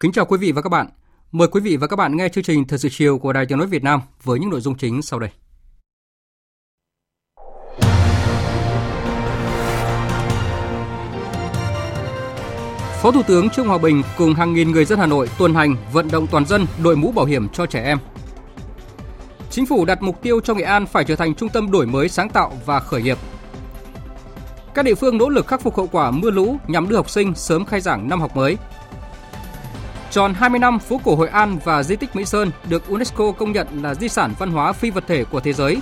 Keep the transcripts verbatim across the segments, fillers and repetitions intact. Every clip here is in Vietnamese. Kính chào quý vị và các bạn. Mời quý vị và các bạn nghe chương trình Thời sự chiều của Đài Tiếng nói Việt Nam với những nội dung chính sau đây. Phó Thủ tướng Trương Hòa Bình cùng hàng nghìn người dân Hà Nội tuần hành vận động toàn dân đội mũ bảo hiểm cho trẻ em. Chính phủ đặt mục tiêu cho Nghệ An phải trở thành trung tâm đổi mới sáng tạo và khởi nghiệp. Các địa phương nỗ lực khắc phục hậu quả mưa lũ nhằm đưa học sinh sớm khai giảng năm học mới. Tròn hai mươi năm phố cổ Hội An và di tích Mỹ Sơn được UNESCO công nhận là di sản văn hóa phi vật thể của thế giới.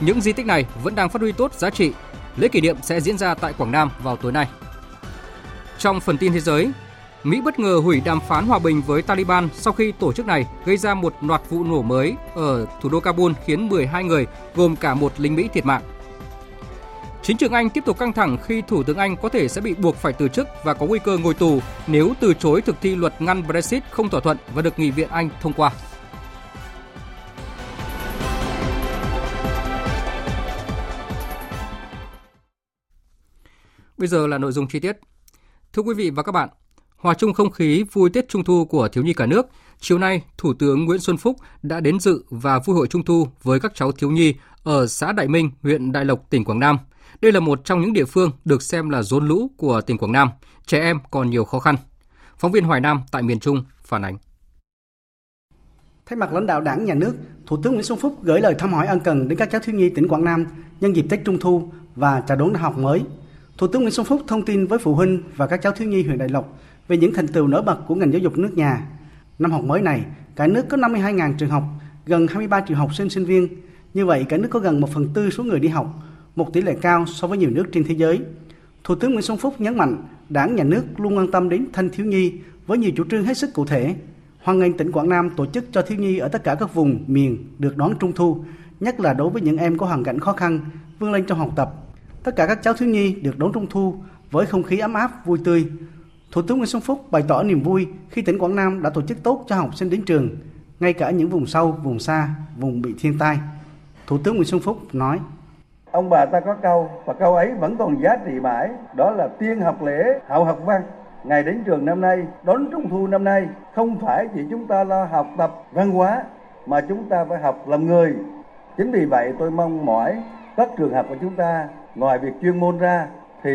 Những di tích này vẫn đang phát huy tốt giá trị. Lễ kỷ niệm sẽ diễn ra tại Quảng Nam vào tối nay. Trong phần tin thế giới, Mỹ bất ngờ hủy đàm phán hòa bình với Taliban sau khi tổ chức này gây ra một loạt vụ nổ mới ở thủ đô Kabul khiến mười hai người, gồm cả một lính Mỹ thiệt mạng. Chính trường Anh tiếp tục căng thẳng khi Thủ tướng Anh có thể sẽ bị buộc phải từ chức và có nguy cơ ngồi tù nếu từ chối thực thi luật ngăn Brexit không thỏa thuận và được Nghị viện Anh thông qua. Bây giờ là nội dung chi tiết. Thưa quý vị và các bạn, hòa chung không khí vui Tết Trung Thu của thiếu nhi cả nước, chiều nay Thủ tướng Nguyễn Xuân Phúc đã đến dự và vui hội Trung Thu với các cháu thiếu nhi ở xã Đại Minh, huyện Đại Lộc, tỉnh Quảng Nam. Đây là một trong những địa phương được xem là rốn lũ của tỉnh Quảng Nam. Trẻ em còn nhiều khó khăn. Phóng viên Hoài Nam tại miền Trung phản ánh. Thay mặt lãnh đạo Đảng, Nhà nước, Thủ tướng Nguyễn Xuân Phúc gửi lời thăm hỏi ân cần đến các cháu thiếu nhi tỉnh Quảng Nam nhân dịp Tết Trung Thu và chào đón năm học mới. Thủ tướng Nguyễn Xuân Phúc thông tin với phụ huynh và các cháu thiếu nhi huyện Đại Lộc về những thành tựu nổi bật của ngành giáo dục nước nhà. Năm học mới này, cả nước có năm mươi hai nghìn trường học, gần hai mươi ba triệu học sinh sinh viên. Như vậy, cả nước có gần một phần tư số người đi học, một tỷ lệ cao so với nhiều nước trên thế giới. Thủ tướng Nguyễn Xuân Phúc nhấn mạnh, Đảng, Nhà nước luôn quan tâm đến thanh thiếu nhi với nhiều chủ trương hết sức cụ thể. Hoan nghênh tỉnh Quảng Nam tổ chức cho thiếu nhi ở tất cả các vùng, miền được đón Trung Thu, nhất là đối với những em có hoàn cảnh khó khăn, vươn lên trong học tập. Tất cả các cháu thiếu nhi được đón Trung Thu với không khí ấm áp, vui tươi. Thủ tướng Nguyễn Xuân Phúc bày tỏ niềm vui khi tỉnh Quảng Nam đã tổ chức tốt cho học sinh đến trường, ngay cả những vùng sâu, vùng xa, vùng bị thiên tai. Thủ tướng Nguyễn Xuân Phúc nói: Ông bà ta có câu, và câu ấy vẫn còn giá trị mãi, đó là tiên học lễ, hậu học văn. Ngày đến trường năm nay, đón Trung Thu năm nay, không phải chỉ chúng ta lo học tập văn hóa, mà chúng ta phải học làm người. Chính vì vậy tôi mong mỏi các trường học của chúng ta, ngoài việc chuyên môn ra, thì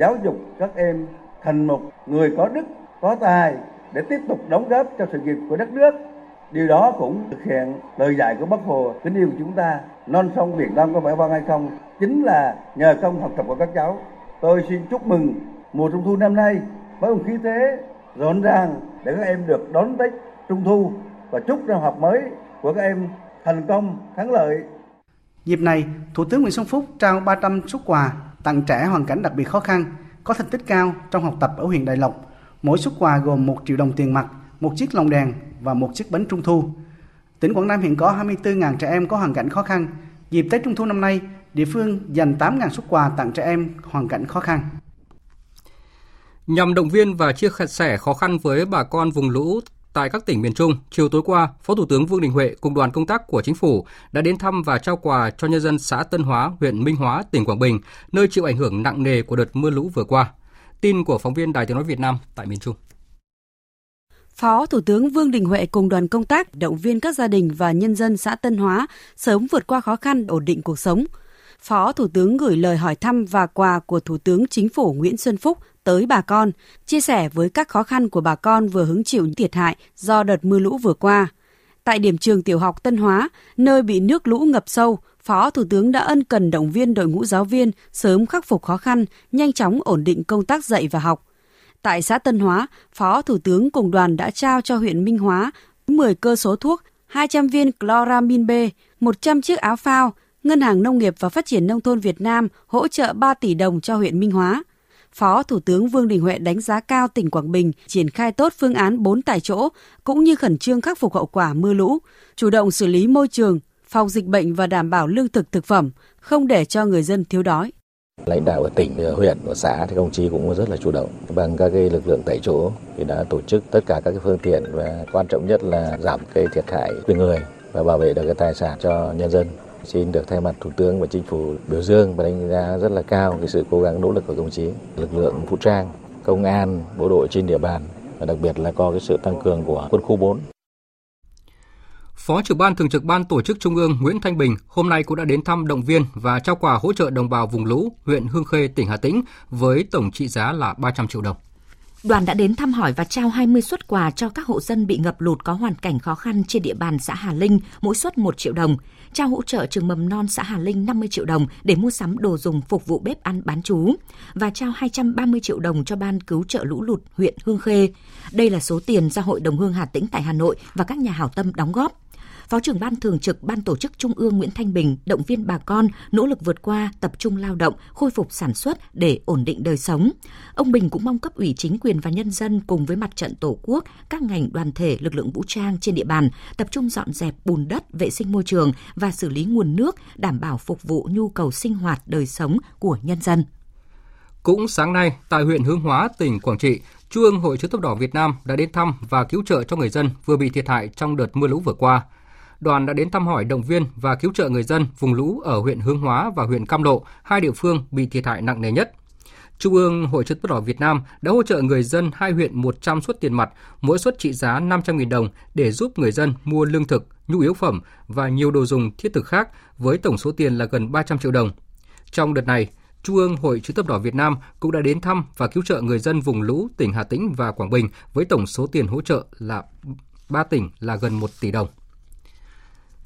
giáo dục các em thành một người có đức, có tài để tiếp tục đóng góp cho sự nghiệp của đất nước. Điều đó cũng thực hiện lời dạy của Bác Hồ, kính yêu của chúng ta, non sông Việt Nam có vẻ vang hay không, chính là nhờ công học tập của các cháu. Tôi xin chúc mừng mùa Trung Thu năm nay với không khí thế rộn ràng để các em được đón Tết Trung Thu và chúc năm học mới của các em thành công, thắng lợi. Dịp này, Thủ tướng Nguyễn Xuân Phúc trao ba trăm suất quà tặng trẻ hoàn cảnh đặc biệt khó khăn, có thành tích cao trong học tập ở huyện Đại Lộc. Mỗi suất quà gồm một triệu đồng tiền mặt, một chiếc lồng đèn và một chiếc bánh Trung Thu. Tỉnh Quảng Nam hiện có hai mươi tư nghìn trẻ em có hoàn cảnh khó khăn. Dịp Tết Trung Thu năm nay, địa phương dành tám nghìn suất quà tặng trẻ em hoàn cảnh khó khăn. Nhằm động viên và chia sẻ khó khăn với bà con vùng lũ tại các tỉnh miền Trung, chiều tối qua, Phó Thủ tướng Vương Đình Huệ cùng đoàn công tác của Chính phủ đã đến thăm và trao quà cho nhân dân xã Tân Hóa, huyện Minh Hóa, tỉnh Quảng Bình, nơi chịu ảnh hưởng nặng nề của đợt mưa lũ vừa qua. Tin của phóng viên Đài Tiếng nói Việt Nam tại miền Trung. Phó Thủ tướng Vương Đình Huệ cùng đoàn công tác động viên các gia đình và nhân dân xã Tân Hóa sớm vượt qua khó khăn, ổn định cuộc sống. Phó Thủ tướng gửi lời hỏi thăm và quà của Thủ tướng Chính phủ Nguyễn Xuân Phúc tới bà con, chia sẻ với các khó khăn của bà con vừa hứng chịu thiệt hại do đợt mưa lũ vừa qua. Tại điểm trường tiểu học Tân Hóa, nơi bị nước lũ ngập sâu, Phó Thủ tướng đã ân cần động viên đội ngũ giáo viên sớm khắc phục khó khăn, nhanh chóng ổn định công tác dạy và học. Tại xã Tân Hóa, Phó Thủ tướng cùng đoàn đã trao cho huyện Minh Hóa mười cơ số thuốc, hai trăm viên chloramin B, một trăm chiếc áo phao. Ngân hàng Nông nghiệp và Phát triển Nông thôn Việt Nam hỗ trợ ba tỷ đồng cho huyện Minh Hóa. Phó Thủ tướng Vương Đình Huệ đánh giá cao tỉnh Quảng Bình triển khai tốt phương án bốn tại chỗ, cũng như khẩn trương khắc phục hậu quả mưa lũ, chủ động xử lý môi trường, phòng dịch bệnh và đảm bảo lương thực thực phẩm, không để cho người dân thiếu đói. Lãnh đạo ở tỉnh, huyện và xã thì công chí cũng rất là chủ động. Bằng các cái lực lượng tại chỗ thì đã tổ chức tất cả các cái phương tiện và quan trọng nhất là giảm cái thiệt hại về người và bảo vệ được cái tài sản cho nhân dân. Xin được thay mặt Thủ tướng và Chính phủ biểu dương và đánh giá rất là cao cái sự cố gắng nỗ lực của công chí, lực lượng vũ trang, công an, bộ đội trên địa bàn và đặc biệt là có cái sự tăng cường của quân khu bốn. Phó trưởng ban thường trực Ban Tổ chức Trung ương Nguyễn Thanh Bình hôm nay cũng đã đến thăm, động viên và trao quà hỗ trợ đồng bào vùng lũ huyện Hương Khê, tỉnh Hà Tĩnh với tổng trị giá là ba trăm triệu đồng. Đoàn đã đến thăm hỏi và trao hai mươi suất quà cho các hộ dân bị ngập lụt có hoàn cảnh khó khăn trên địa bàn xã Hà Linh, mỗi suất một triệu đồng, trao hỗ trợ trường mầm non xã Hà Linh năm mươi triệu đồng để mua sắm đồ dùng phục vụ bếp ăn bán trú và trao hai trăm ba mươi triệu đồng cho Ban cứu trợ lũ lụt huyện Hương Khê. Đây là số tiền do Hội đồng Hương Hà Tĩnh tại Hà Nội và các nhà hảo tâm đóng góp. Phó trưởng Ban Thường trực Ban Tổ chức Trung ương Nguyễn Thanh Bình động viên bà con nỗ lực vượt qua, tập trung lao động, khôi phục sản xuất để ổn định đời sống. Ông Bình cũng mong cấp ủy chính quyền và nhân dân cùng với Mặt trận Tổ quốc, các ngành đoàn thể, lực lượng vũ trang trên địa bàn tập trung dọn dẹp bùn đất, vệ sinh môi trường và xử lý nguồn nước, đảm bảo phục vụ nhu cầu sinh hoạt, đời sống của nhân dân. Cũng sáng nay, tại huyện Hướng Hóa, tỉnh Quảng Trị, Trung ương Hội Chữ Thập Đỏ Việt Nam đã đến thăm và cứu trợ cho người dân vừa bị thiệt hại trong đợt mưa lũ vừa qua. Đoàn đã đến thăm hỏi, động viên và cứu trợ người dân vùng lũ ở huyện Hướng Hóa và huyện Cam Lộ, hai địa phương bị thiệt hại nặng nề nhất. Trung ương Hội Chữ Thập Đỏ Việt Nam đã hỗ trợ người dân hai huyện một trăm suất tiền mặt, mỗi suất trị giá năm trăm nghìn đồng để giúp người dân mua lương thực, nhu yếu phẩm và nhiều đồ dùng thiết thực khác với tổng số tiền là gần ba trăm triệu đồng. Trong đợt này, Trung ương Hội Chữ Thập Đỏ Việt Nam cũng đã đến thăm và cứu trợ người dân vùng lũ tỉnh Hà Tĩnh và Quảng Bình với tổng số tiền hỗ trợ là ba tỉnh là gần một tỷ đồng.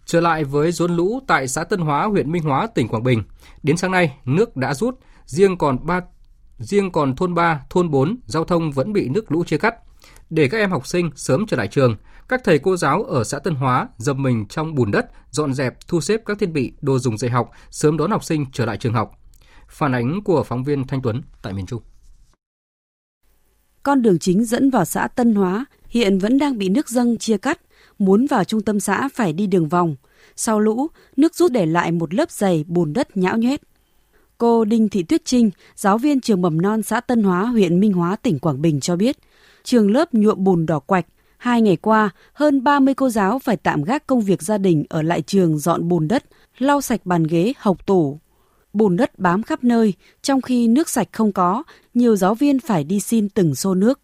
Trở lại với rốn lũ tại xã Tân Hóa, huyện Minh Hóa, tỉnh Quảng Bình. Đến sáng nay, nước đã rút, riêng còn, 3, riêng còn thôn ba, thôn bốn, giao thông vẫn bị nước lũ chia cắt. Để các em học sinh sớm trở lại trường, các thầy cô giáo ở xã Tân Hóa dập mình trong bùn đất, dọn dẹp, thu xếp các thiết bị, đồ dùng dạy học, sớm đón học sinh trở lại trường học. Phản ánh của phóng viên Thanh Tuấn tại miền Trung. Con đường chính dẫn vào xã Tân Hóa hiện vẫn đang bị nước dâng chia cắt. Muốn vào trung tâm xã phải đi đường vòng. Sau lũ, nước rút để lại một lớp dày bùn đất nhão nhoét. Cô Đinh Thị Tuyết Trinh, giáo viên trường mầm non xã Tân Hóa, huyện Minh Hóa, tỉnh Quảng Bình cho biết, trường lớp nhuộm bùn đỏ quạch. Hai ngày qua, hơn ba mươi cô giáo phải tạm gác công việc gia đình ở lại trường dọn bùn đất, lau sạch bàn ghế, hộc tủ. Bùn đất bám khắp nơi, trong khi nước sạch không có, nhiều giáo viên phải đi xin từng xô nước.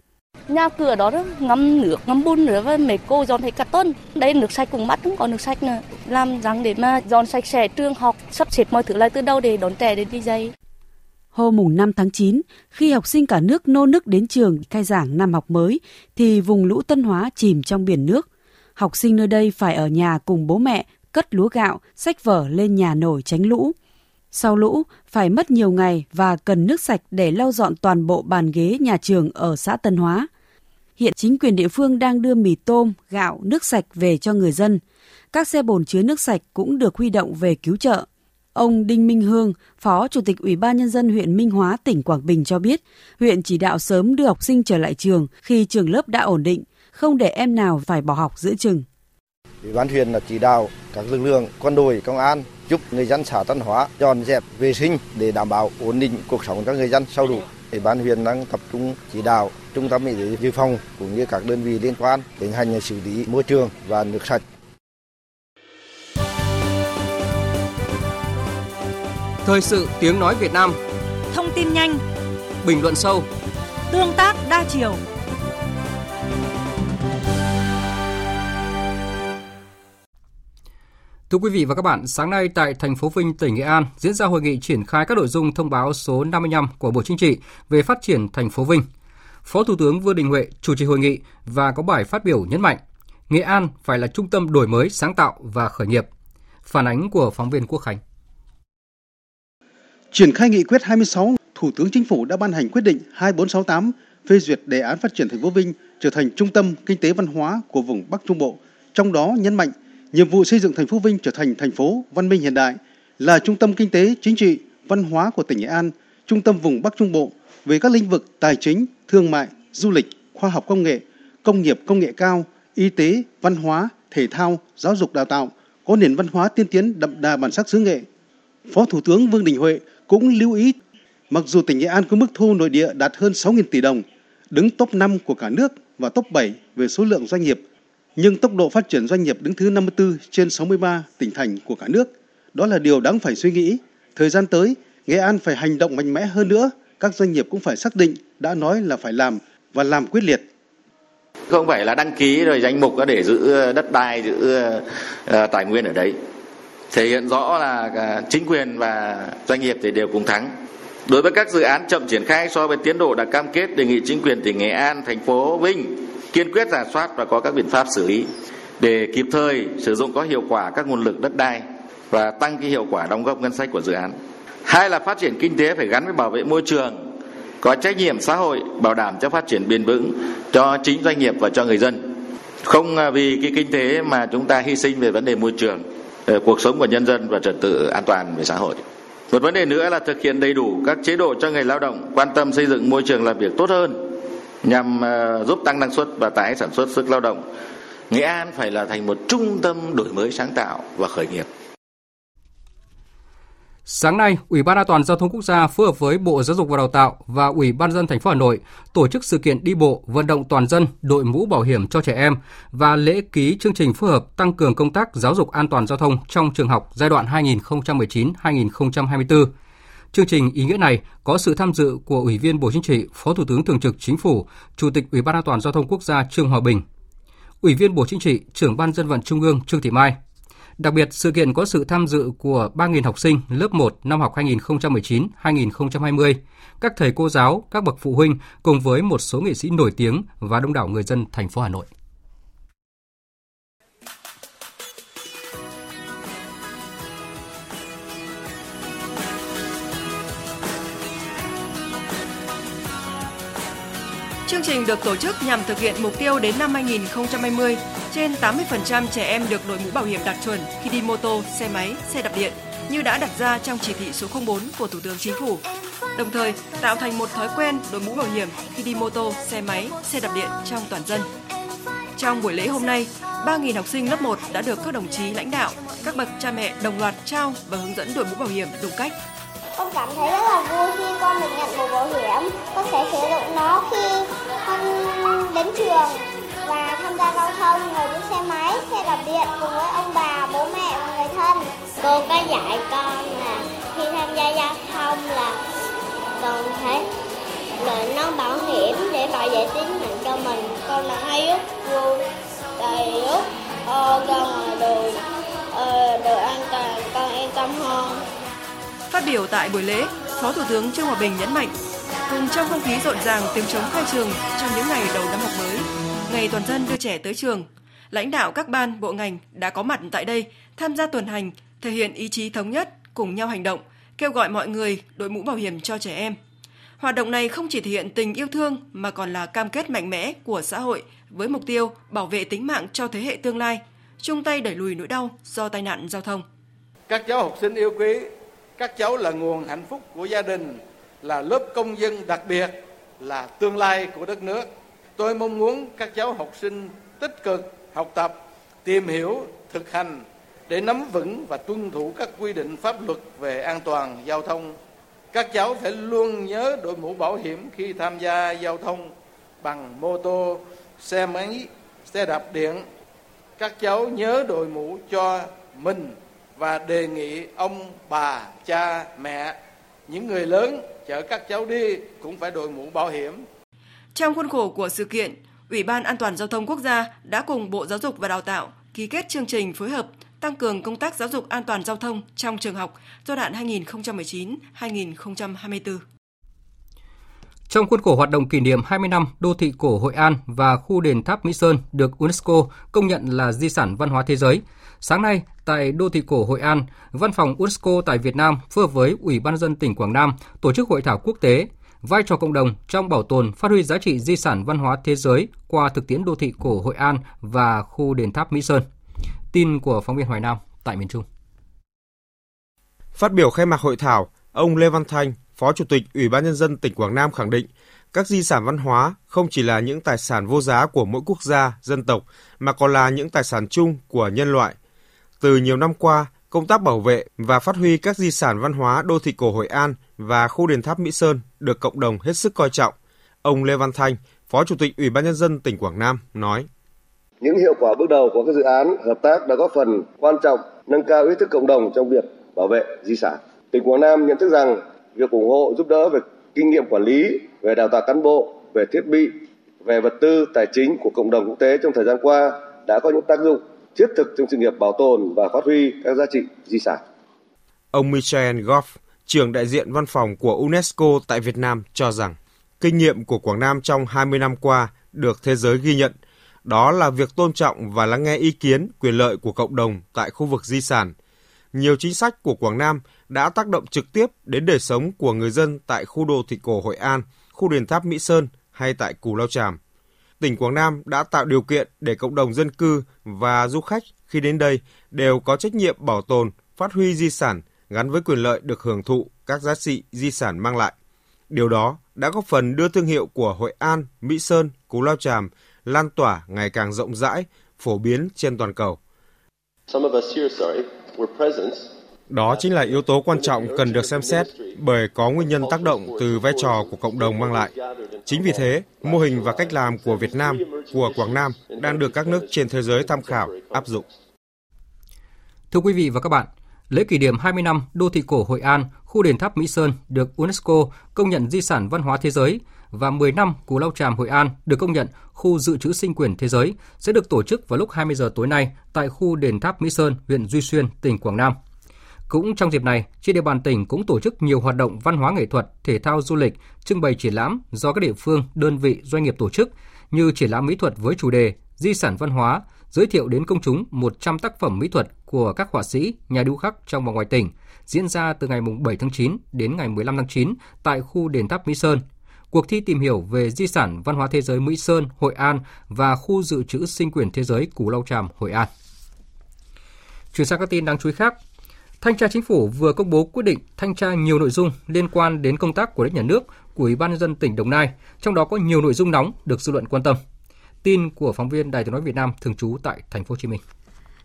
Nhà cửa đó ngâm nước, ngâm bùn nữa, với mấy cô dọn thấy cả tuần. Đây nước sạch cũng bắt, không có nước sạch nữa. Làm rằng để mà dọn sạch sẽ trường học, sắp xếp mọi thứ lại từ đâu để đón trẻ đến đi dạy. Hôm mùng năm tháng chín, khi học sinh cả nước nô nức đến trường khai giảng năm học mới, thì vùng lũ Tân Hóa chìm trong biển nước. Học sinh nơi đây phải ở nhà cùng bố mẹ, cất lúa gạo, sách vở lên nhà nổi tránh lũ. Sau lũ, phải mất nhiều ngày và cần nước sạch để lau dọn toàn bộ bàn ghế nhà trường ở xã Tân Hóa. Hiện chính quyền địa phương đang đưa mì tôm, gạo, nước sạch về cho người dân. Các xe bồn chứa nước sạch cũng được huy động về cứu trợ. Ông Đinh Minh Hương, Phó Chủ tịch Ủy ban Nhân dân huyện Minh Hóa, tỉnh Quảng Bình cho biết, huyện chỉ đạo sớm đưa học sinh trở lại trường khi trường lớp đã ổn định, không để em nào phải bỏ học giữa chừng. Ủy ban huyện đã chỉ đạo các lực lượng quân đội, công an giúp người dân xã Tân Hóa dọn dẹp vệ sinh để đảm bảo ổn định cuộc sống cho người dân sau lũ. Ủy ban huyện đang tập trung chỉ đạo trung tâm y tế dự phòng cũng như các đơn vị liên quan tiến hành xử lý môi trường và nước sạch. Thời sự tiếng nói Việt Nam, thông tin nhanh, bình luận sâu, tương tác đa chiều. Thưa quý vị và các bạn, sáng nay tại thành phố Vinh, tỉnh Nghệ An diễn ra hội nghị triển khai các nội dung thông báo số năm mươi lăm của Bộ Chính trị về phát triển thành phố Vinh. Phó Thủ tướng Vương Đình Huệ chủ trì hội nghị và có bài phát biểu nhấn mạnh Nghệ An phải là trung tâm đổi mới, sáng tạo và khởi nghiệp. Phản ánh của phóng viên Quốc Khánh. Triển khai nghị quyết hai mươi sáu, Thủ tướng Chính phủ đã ban hành quyết định hai nghìn bốn trăm sáu mươi tám phê duyệt đề án phát triển thành phố Vinh trở thành trung tâm kinh tế văn hóa của vùng Bắc Trung Bộ, trong đó nhấn mạnh nhiệm vụ xây dựng thành phố Vinh trở thành thành phố văn minh hiện đại, là trung tâm kinh tế, chính trị, văn hóa của tỉnh Nghệ An, trung tâm vùng Bắc Trung Bộ về các lĩnh vực tài chính, thương mại, du lịch, khoa học công nghệ, công nghiệp công nghệ cao, y tế, văn hóa, thể thao, giáo dục đào tạo, có nền văn hóa tiên tiến đậm đà bản sắc xứ Nghệ. Phó Thủ tướng Vương Đình Huệ cũng lưu ý, mặc dù tỉnh Nghệ An có mức thu nội địa đạt hơn sáu nghìn tỷ đồng, đứng top năm của cả nước và top bảy về số lượng doanh nghiệp, nhưng tốc độ phát triển doanh nghiệp đứng thứ năm mươi tư trên sáu mươi ba tỉnh thành của cả nước. Đó là điều đáng phải suy nghĩ. Thời gian tới, Nghệ An phải hành động mạnh mẽ hơn nữa, các doanh nghiệp cũng phải xác định, đã nói là phải làm và làm quyết liệt. Không phải là đăng ký rồi danh mục để giữ đất đai, giữ tài nguyên ở đấy. Thể hiện rõ là chính quyền và doanh nghiệp thì đều cùng thắng. Đối với các dự án chậm triển khai so với tiến độ đã cam kết, đề nghị chính quyền tỉnh Nghệ An, thành phố Vinh kiên quyết rà soát và có các biện pháp xử lý để kịp thời sử dụng có hiệu quả các nguồn lực đất đai và tăng cái hiệu quả đóng góp ngân sách của dự án. Hai là phát triển kinh tế phải gắn với bảo vệ môi trường, có trách nhiệm xã hội, bảo đảm cho phát triển bền vững cho chính doanh nghiệp và cho người dân. Không vì cái kinh tế mà chúng ta hy sinh về vấn đề môi trường, cuộc sống của nhân dân và trật tự an toàn về xã hội. Một vấn đề nữa là thực hiện đầy đủ các chế độ cho người lao động, quan tâm xây dựng môi trường làm việc tốt hơn nhằm giúp tăng năng suất và tái sản xuất sức lao động. Nghệ An phải là thành một trung tâm đổi mới sáng tạo và khởi nghiệp. Sáng nay, Ủy ban An toàn Giao thông Quốc gia phối hợp với Bộ Giáo dục và Đào tạo và Ủy ban nhân dân thành phố Hà Nội tổ chức sự kiện đi bộ vận động toàn dân đội mũ bảo hiểm cho trẻ em và lễ ký chương trình phối hợp tăng cường công tác giáo dục an toàn giao thông trong trường học giai đoạn hai nghìn không trăm mười chín đến hai nghìn không trăm hai mươi tư. Chương trình ý nghĩa này có sự tham dự của Ủy viên Bộ Chính trị, Phó Thủ tướng Thường trực Chính phủ, Chủ tịch Ủy ban An toàn Giao thông Quốc gia Trương Hòa Bình, Ủy viên Bộ Chính trị, Trưởng Ban Dân vận Trung ương Trương Thị Mai. Đặc biệt, sự kiện có sự tham dự của ba nghìn học sinh lớp một năm học hai nghìn không trăm mười chín đến hai nghìn không trăm hai mươi, các thầy cô giáo, các bậc phụ huynh cùng với một số nghệ sĩ nổi tiếng và đông đảo người dân thành phố Hà Nội. Chương trình được tổ chức nhằm thực hiện mục tiêu đến năm hai nghìn không trăm hai mươi, trên tám mươi phần trăm trẻ em được đội mũ bảo hiểm đạt chuẩn khi đi mô tô, xe máy, xe đạp điện như đã đặt ra trong chỉ thị số không bốn của Thủ tướng Chính phủ. Đồng thời, tạo thành một thói quen đội mũ bảo hiểm khi đi mô tô, xe máy, xe đạp điện trong toàn dân. Trong buổi lễ hôm nay, ba nghìn học sinh lớp một đã được các đồng chí lãnh đạo, các bậc cha mẹ đồng loạt trao và hướng dẫn đội mũ bảo hiểm đúng cách. Con cảm thấy rất là vui khi con được nhận mũ bảo hiểm, con sẽ sử dụng nó khi con đến trường và tham gia giao thông, ngồi trên xe máy, xe đạp điện cùng với ông bà, bố mẹ và người thân. Cô có dạy con là khi tham gia giao thông là cần phải đội nón bảo hiểm để bảo vệ tính mạng cho mình. Con là hay rất vui, đầy lúc con là đồ, đồ an toàn, con yên tâm hơn. Phát biểu tại buổi lễ, Phó Thủ tướng Trương Hòa Bình nhấn mạnh, cùng trong không khí rộn ràng tiếng trống khai trường trong những ngày đầu năm học mới, ngày toàn dân đưa trẻ tới trường, lãnh đạo các ban, bộ ngành đã có mặt tại đây tham gia tuần hành, thể hiện ý chí thống nhất, cùng nhau hành động, kêu gọi mọi người đội mũ bảo hiểm cho trẻ em. Hoạt động này không chỉ thể hiện tình yêu thương mà còn là cam kết mạnh mẽ của xã hội với mục tiêu bảo vệ tính mạng cho thế hệ tương lai, chung tay đẩy lùi nỗi đau do tai nạn giao thông. Các cháu học sinh yêu quý, các cháu là nguồn hạnh phúc của gia đình, là lớp công dân đặc biệt, là tương lai của đất nước. Tôi mong muốn các cháu học sinh tích cực học tập, tìm hiểu, thực hành để nắm vững và tuân thủ các quy định pháp luật về an toàn giao thông. Các cháu phải luôn nhớ đội mũ bảo hiểm khi tham gia giao thông bằng mô tô, xe máy, xe đạp điện. Các cháu nhớ đội mũ cho mình và đề nghị ông, bà, cha, mẹ, những người lớn chở các cháu đi cũng phải đội mũ bảo hiểm. Trong khuôn khổ của sự kiện, Ủy ban An toàn Giao thông Quốc gia đã cùng Bộ Giáo dục và Đào tạo ký kết chương trình phối hợp tăng cường công tác giáo dục an toàn giao thông trong trường học giai đoạn hai nghìn không trăm mười chín đến hai nghìn không trăm hai mươi tư. Trong khuôn khổ hoạt động kỷ niệm hai mươi năm đô thị cổ Hội An và khu đền tháp Mỹ Sơn được UNESCO công nhận là di sản văn hóa thế giới, sáng nay tại đô thị cổ Hội An, Văn phòng UNESCO tại Việt Nam phối hợp với Ủy ban nhân dân tỉnh Quảng Nam tổ chức hội thảo quốc tế vai trò cộng đồng trong bảo tồn phát huy giá trị di sản văn hóa thế giới qua thực tiễn đô thị cổ Hội An và khu đền tháp Mỹ Sơn. Tin của phóng viên Hoài Nam tại miền Trung. Phát biểu khai mạc hội thảo, ông Lê Văn Thanh, Phó Chủ tịch Ủy ban nhân dân tỉnh Quảng Nam khẳng định, các di sản văn hóa không chỉ là những tài sản vô giá của mỗi quốc gia, dân tộc mà còn là những tài sản chung của nhân loại. Từ nhiều năm qua, công tác bảo vệ và phát huy các di sản văn hóa đô thị cổ Hội An và khu đền tháp Mỹ Sơn được cộng đồng hết sức coi trọng. Ông Lê Văn Thanh, Phó Chủ tịch Ủy ban nhân dân tỉnh Quảng Nam nói: Những hiệu quả bước đầu của các dự án hợp tác đã góp phần quan trọng nâng cao ý thức cộng đồng trong việc bảo vệ di sản. Tỉnh Quảng Nam nhận thức rằng việc ủng hộ giúp đỡ về kinh nghiệm quản lý, về đào tạo cán bộ, về thiết bị, về vật tư, tài chính của cộng đồng quốc tế trong thời gian qua đã có những tác dụng thiết thực trong sự nghiệp bảo tồn và phát huy các giá trị di sản. Ông Michael Goff, trưởng đại diện văn phòng của UNESCO tại Việt Nam cho rằng kinh nghiệm của Quảng Nam trong hai mươi năm qua được thế giới ghi nhận. Đó là việc tôn trọng và lắng nghe ý kiến, quyền lợi của cộng đồng tại khu vực di sản. Nhiều chính sách của Quảng Nam đã tác động trực tiếp đến đời sống của người dân tại khu đô thị cổ Hội An, khu đền tháp Mỹ Sơn hay tại Cù Lao Chàm. Tỉnh Quảng Nam đã tạo điều kiện để cộng đồng dân cư và du khách khi đến đây đều có trách nhiệm bảo tồn, phát huy di sản gắn với quyền lợi được hưởng thụ các giá trị di sản mang lại. Điều đó đã góp phần đưa thương hiệu của Hội An, Mỹ Sơn, Cù Lao Chàm lan tỏa ngày càng rộng rãi, phổ biến trên toàn cầu. Đó chính là yếu tố quan trọng cần được xem xét bởi có nguyên nhân tác động từ vai trò của cộng đồng mang lại. Chính vì thế, mô hình và cách làm của Việt Nam, của Quảng Nam đang được các nước trên thế giới tham khảo, áp dụng. Thưa quý vị và các bạn, lễ kỷ niệm hai mươi năm đô thị cổ Hội An, khu đền tháp Mỹ Sơn được UNESCO công nhận di sản văn hóa thế giới và mười năm Cù Lao Chàm Hội An được công nhận khu dự trữ sinh quyền thế giới sẽ được tổ chức vào lúc hai mươi giờ tối nay tại khu đền tháp Mỹ Sơn, huyện Duy Xuyên, tỉnh Quảng Nam. Cũng trong dịp này, trên địa bàn tỉnh cũng tổ chức nhiều hoạt động văn hóa nghệ thuật, thể thao du lịch, trưng bày triển lãm do các địa phương, đơn vị, doanh nghiệp tổ chức như triển lãm mỹ thuật với chủ đề Di sản văn hóa, giới thiệu đến công chúng một trăm tác phẩm mỹ thuật của các họa sĩ, nhà điêu khắc trong và ngoài tỉnh, diễn ra từ ngày bảy tháng chín đến ngày mười lăm tháng chín tại khu đền tháp Mỹ Sơn. Cuộc thi tìm hiểu về di sản văn hóa thế giới Mỹ Sơn, Hội An và khu dự trữ sinh quyền thế giới Cù Lao Chàm, Hội An. Chuyển sang các tin đáng chú ý khác. Thanh tra Chính phủ vừa công bố quyết định thanh tra nhiều nội dung liên quan đến công tác của Đảng, Nhà nước, của Ủy ban nhân dân tỉnh Đồng Nai, trong đó có nhiều nội dung nóng được dư luận quan tâm. Tin của phóng viên Đài Tiếng nói Việt Nam thường trú tại Thành phố Hồ Chí Minh.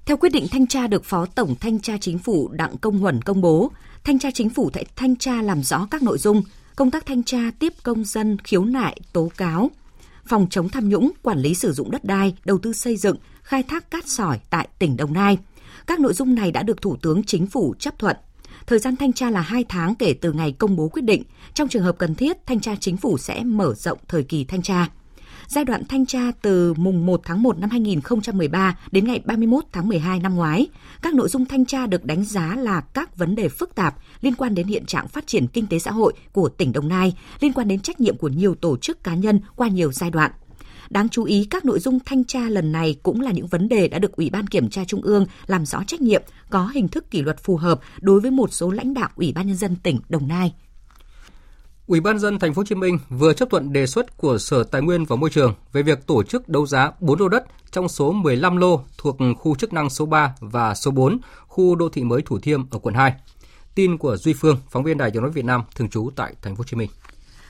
Theo quyết định thanh tra được Phó Tổng Thanh tra Chính phủ Đặng Công Huẩn công bố, Thanh tra Chính phủ sẽ thanh tra làm rõ các nội dung công tác thanh tra tiếp công dân khiếu nại tố cáo, phòng chống tham nhũng, quản lý sử dụng đất đai, đầu tư xây dựng, khai thác cát sỏi tại tỉnh Đồng Nai. Các nội dung này đã được Thủ tướng Chính phủ chấp thuận. Thời gian thanh tra là hai tháng kể từ ngày công bố quyết định. Trong trường hợp cần thiết, Thanh tra Chính phủ sẽ mở rộng thời kỳ thanh tra. Giai đoạn thanh tra từ mùng một tháng một năm hai không một ba đến ngày ba mươi mốt tháng mười hai năm ngoái, các nội dung thanh tra được đánh giá là các vấn đề phức tạp liên quan đến hiện trạng phát triển kinh tế xã hội của tỉnh Đồng Nai, liên quan đến trách nhiệm của nhiều tổ chức cá nhân qua nhiều giai đoạn. Đáng chú ý, các nội dung thanh tra lần này cũng là những vấn đề đã được Ủy ban Kiểm tra Trung ương làm rõ trách nhiệm, có hình thức kỷ luật phù hợp đối với một số lãnh đạo Ủy ban nhân dân tỉnh Đồng Nai. Ủy ban nhân dân Thành phố Hồ Chí Minh vừa chấp thuận đề xuất của Sở Tài nguyên và Môi trường về việc tổ chức đấu giá bốn lô đất trong số mười lăm lô thuộc khu chức năng số ba và số bốn, khu đô thị mới Thủ Thiêm ở quận hai. Tin của Duy Phương, phóng viên Đài Tiếng nói Việt Nam thường trú tại Thành phố Hồ Chí Minh.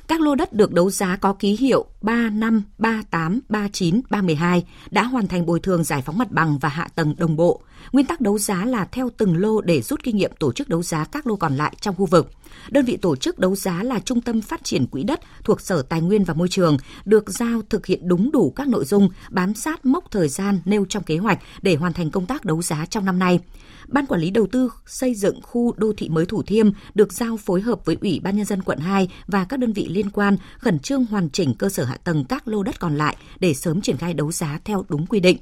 Các lô đất được đấu giá có ký hiệu ba, năm, ba, tám, ba, chín, ba, mười hai đã hoàn thành bồi thường giải phóng mặt bằng và hạ tầng đồng bộ. Nguyên tắc đấu giá là theo từng lô để rút kinh nghiệm tổ chức đấu giá các lô còn lại trong khu vực. Đơn vị tổ chức đấu giá là Trung tâm Phát triển Quỹ đất thuộc Sở Tài nguyên và Môi trường, được giao thực hiện đúng đủ các nội dung, bám sát mốc thời gian nêu trong kế hoạch để hoàn thành công tác đấu giá trong năm nay. Ban Quản lý Đầu tư xây dựng khu đô thị mới Thủ Thiêm được giao phối hợp với Ủy ban nhân dân quận hai và các đơn vị liên quan khẩn trương hoàn chỉnh cơ sở hạ tầng các lô đất còn lại để sớm triển khai đấu giá theo đúng quy định.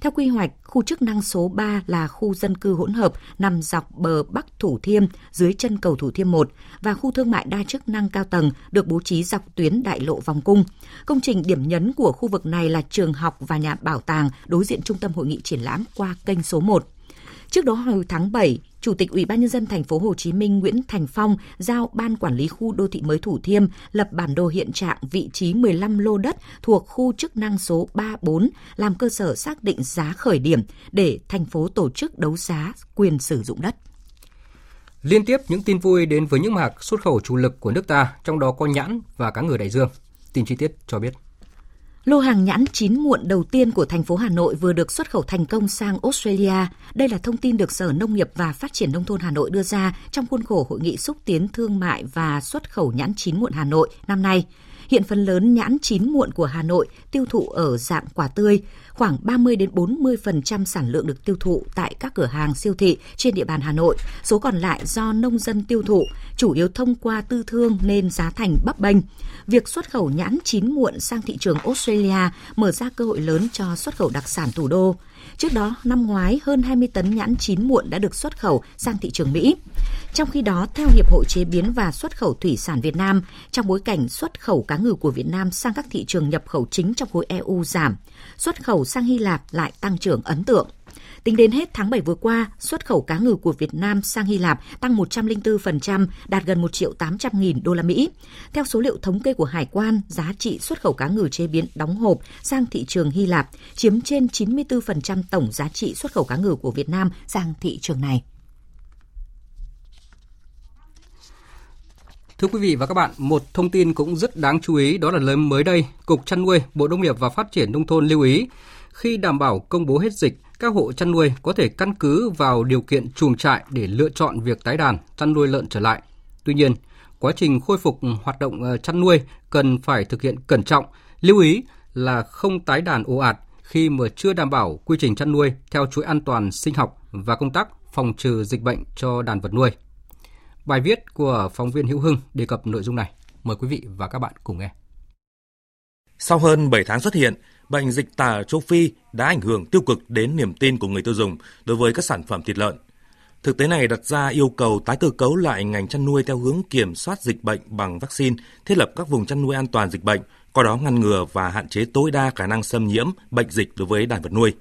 Theo quy hoạch, khu chức năng số ba là khu dân cư hỗn hợp nằm dọc bờ Bắc Thủ Thiêm dưới chân cầu Thủ Thiêm một và khu thương mại đa chức năng cao tầng được bố trí dọc tuyến đại lộ vòng cung. Công trình điểm nhấn của khu vực này là trường học và nhà bảo tàng đối diện trung tâm hội nghị triển lãm qua kênh số một. Trước đó hồi tháng bảy, Chủ tịch Ủy ban nhân dân thành phố Hồ Chí Minh Nguyễn Thành Phong giao ban quản lý khu đô thị mới Thủ Thiêm lập bản đồ hiện trạng vị trí mười lăm lô đất thuộc khu chức năng số ba bốn làm cơ sở xác định giá khởi điểm để thành phố tổ chức đấu giá quyền sử dụng đất. Liên tiếp những tin vui đến với những mặt hàng xuất khẩu chủ lực của nước ta, trong đó có nhãn và cá ngừ đại dương. Tin chi tiết cho biết. Lô hàng nhãn chín muộn đầu tiên của thành phố Hà Nội vừa được xuất khẩu thành công sang Australia. Đây là thông tin được Sở Nông nghiệp và Phát triển Nông thôn Hà Nội đưa ra trong khuôn khổ Hội nghị xúc tiến thương mại và xuất khẩu nhãn chín muộn Hà Nội năm nay. Hiện phần lớn nhãn chín muộn của Hà Nội tiêu thụ ở dạng quả tươi, khoảng ba mươi đến bốn mươi phần trăm sản lượng được tiêu thụ tại các cửa hàng siêu thị trên địa bàn Hà Nội. Số còn lại do nông dân tiêu thụ, chủ yếu thông qua tư thương nên giá thành bấp bênh. Việc xuất khẩu nhãn chín muộn sang thị trường Australia mở ra cơ hội lớn cho xuất khẩu đặc sản thủ đô. Trước đó, năm ngoái, hơn hai mươi tấn nhãn chín muộn đã được xuất khẩu sang thị trường Mỹ. Trong khi đó, theo Hiệp hội Chế biến và Xuất khẩu Thủy sản Việt Nam, trong bối cảnh xuất khẩu cá ngừ của Việt Nam sang các thị trường nhập khẩu chính trong khối e u giảm, xuất khẩu sang Hy Lạp lại tăng trưởng ấn tượng. Tính đến hết tháng bảy vừa qua, xuất khẩu cá ngừ của Việt Nam sang Hy Lạp tăng một trăm lẻ bốn phần trăm, đạt gần một triệu tám trăm nghìn đô la Mỹ. Theo số liệu thống kê của Hải quan, giá trị xuất khẩu cá ngừ chế biến đóng hộp sang thị trường Hy Lạp chiếm trên chín mươi tư phần trăm tổng giá trị xuất khẩu cá ngừ của Việt Nam sang thị trường này. Thưa quý vị và các bạn, một thông tin cũng rất đáng chú ý đó là mới đây, Cục Chăn nuôi, Bộ Nông nghiệp và Phát triển Nông thôn lưu ý khi đảm bảo công bố hết dịch, các hộ chăn nuôi có thể căn cứ vào điều kiện chuồng trại để lựa chọn việc tái đàn, chăn nuôi lợn trở lại. Tuy nhiên, quá trình khôi phục hoạt động chăn nuôi cần phải thực hiện cẩn trọng, lưu ý là không tái đàn ồ ạt khi mà chưa đảm bảo quy trình chăn nuôi theo chuỗi an toàn sinh học và công tác phòng trừ dịch bệnh cho đàn vật nuôi. Bài viết của phóng viên Hữu Hưng đề cập nội dung này. Mời quý vị và các bạn cùng nghe. Sau hơn bảy tháng xuất hiện, bệnh dịch tả ở châu Phi đã ảnh hưởng tiêu cực đến niềm tin của người tiêu dùng đối với các sản phẩm thịt lợn. Thực tế này đặt ra yêu cầu tái cơ cấu lại ngành chăn nuôi theo hướng kiểm soát dịch bệnh bằng vaccine, thiết lập các vùng chăn nuôi an toàn dịch bệnh, qua đó ngăn ngừa và hạn chế tối đa khả năng xâm nhiễm bệnh dịch đối với đàn vật nuôi.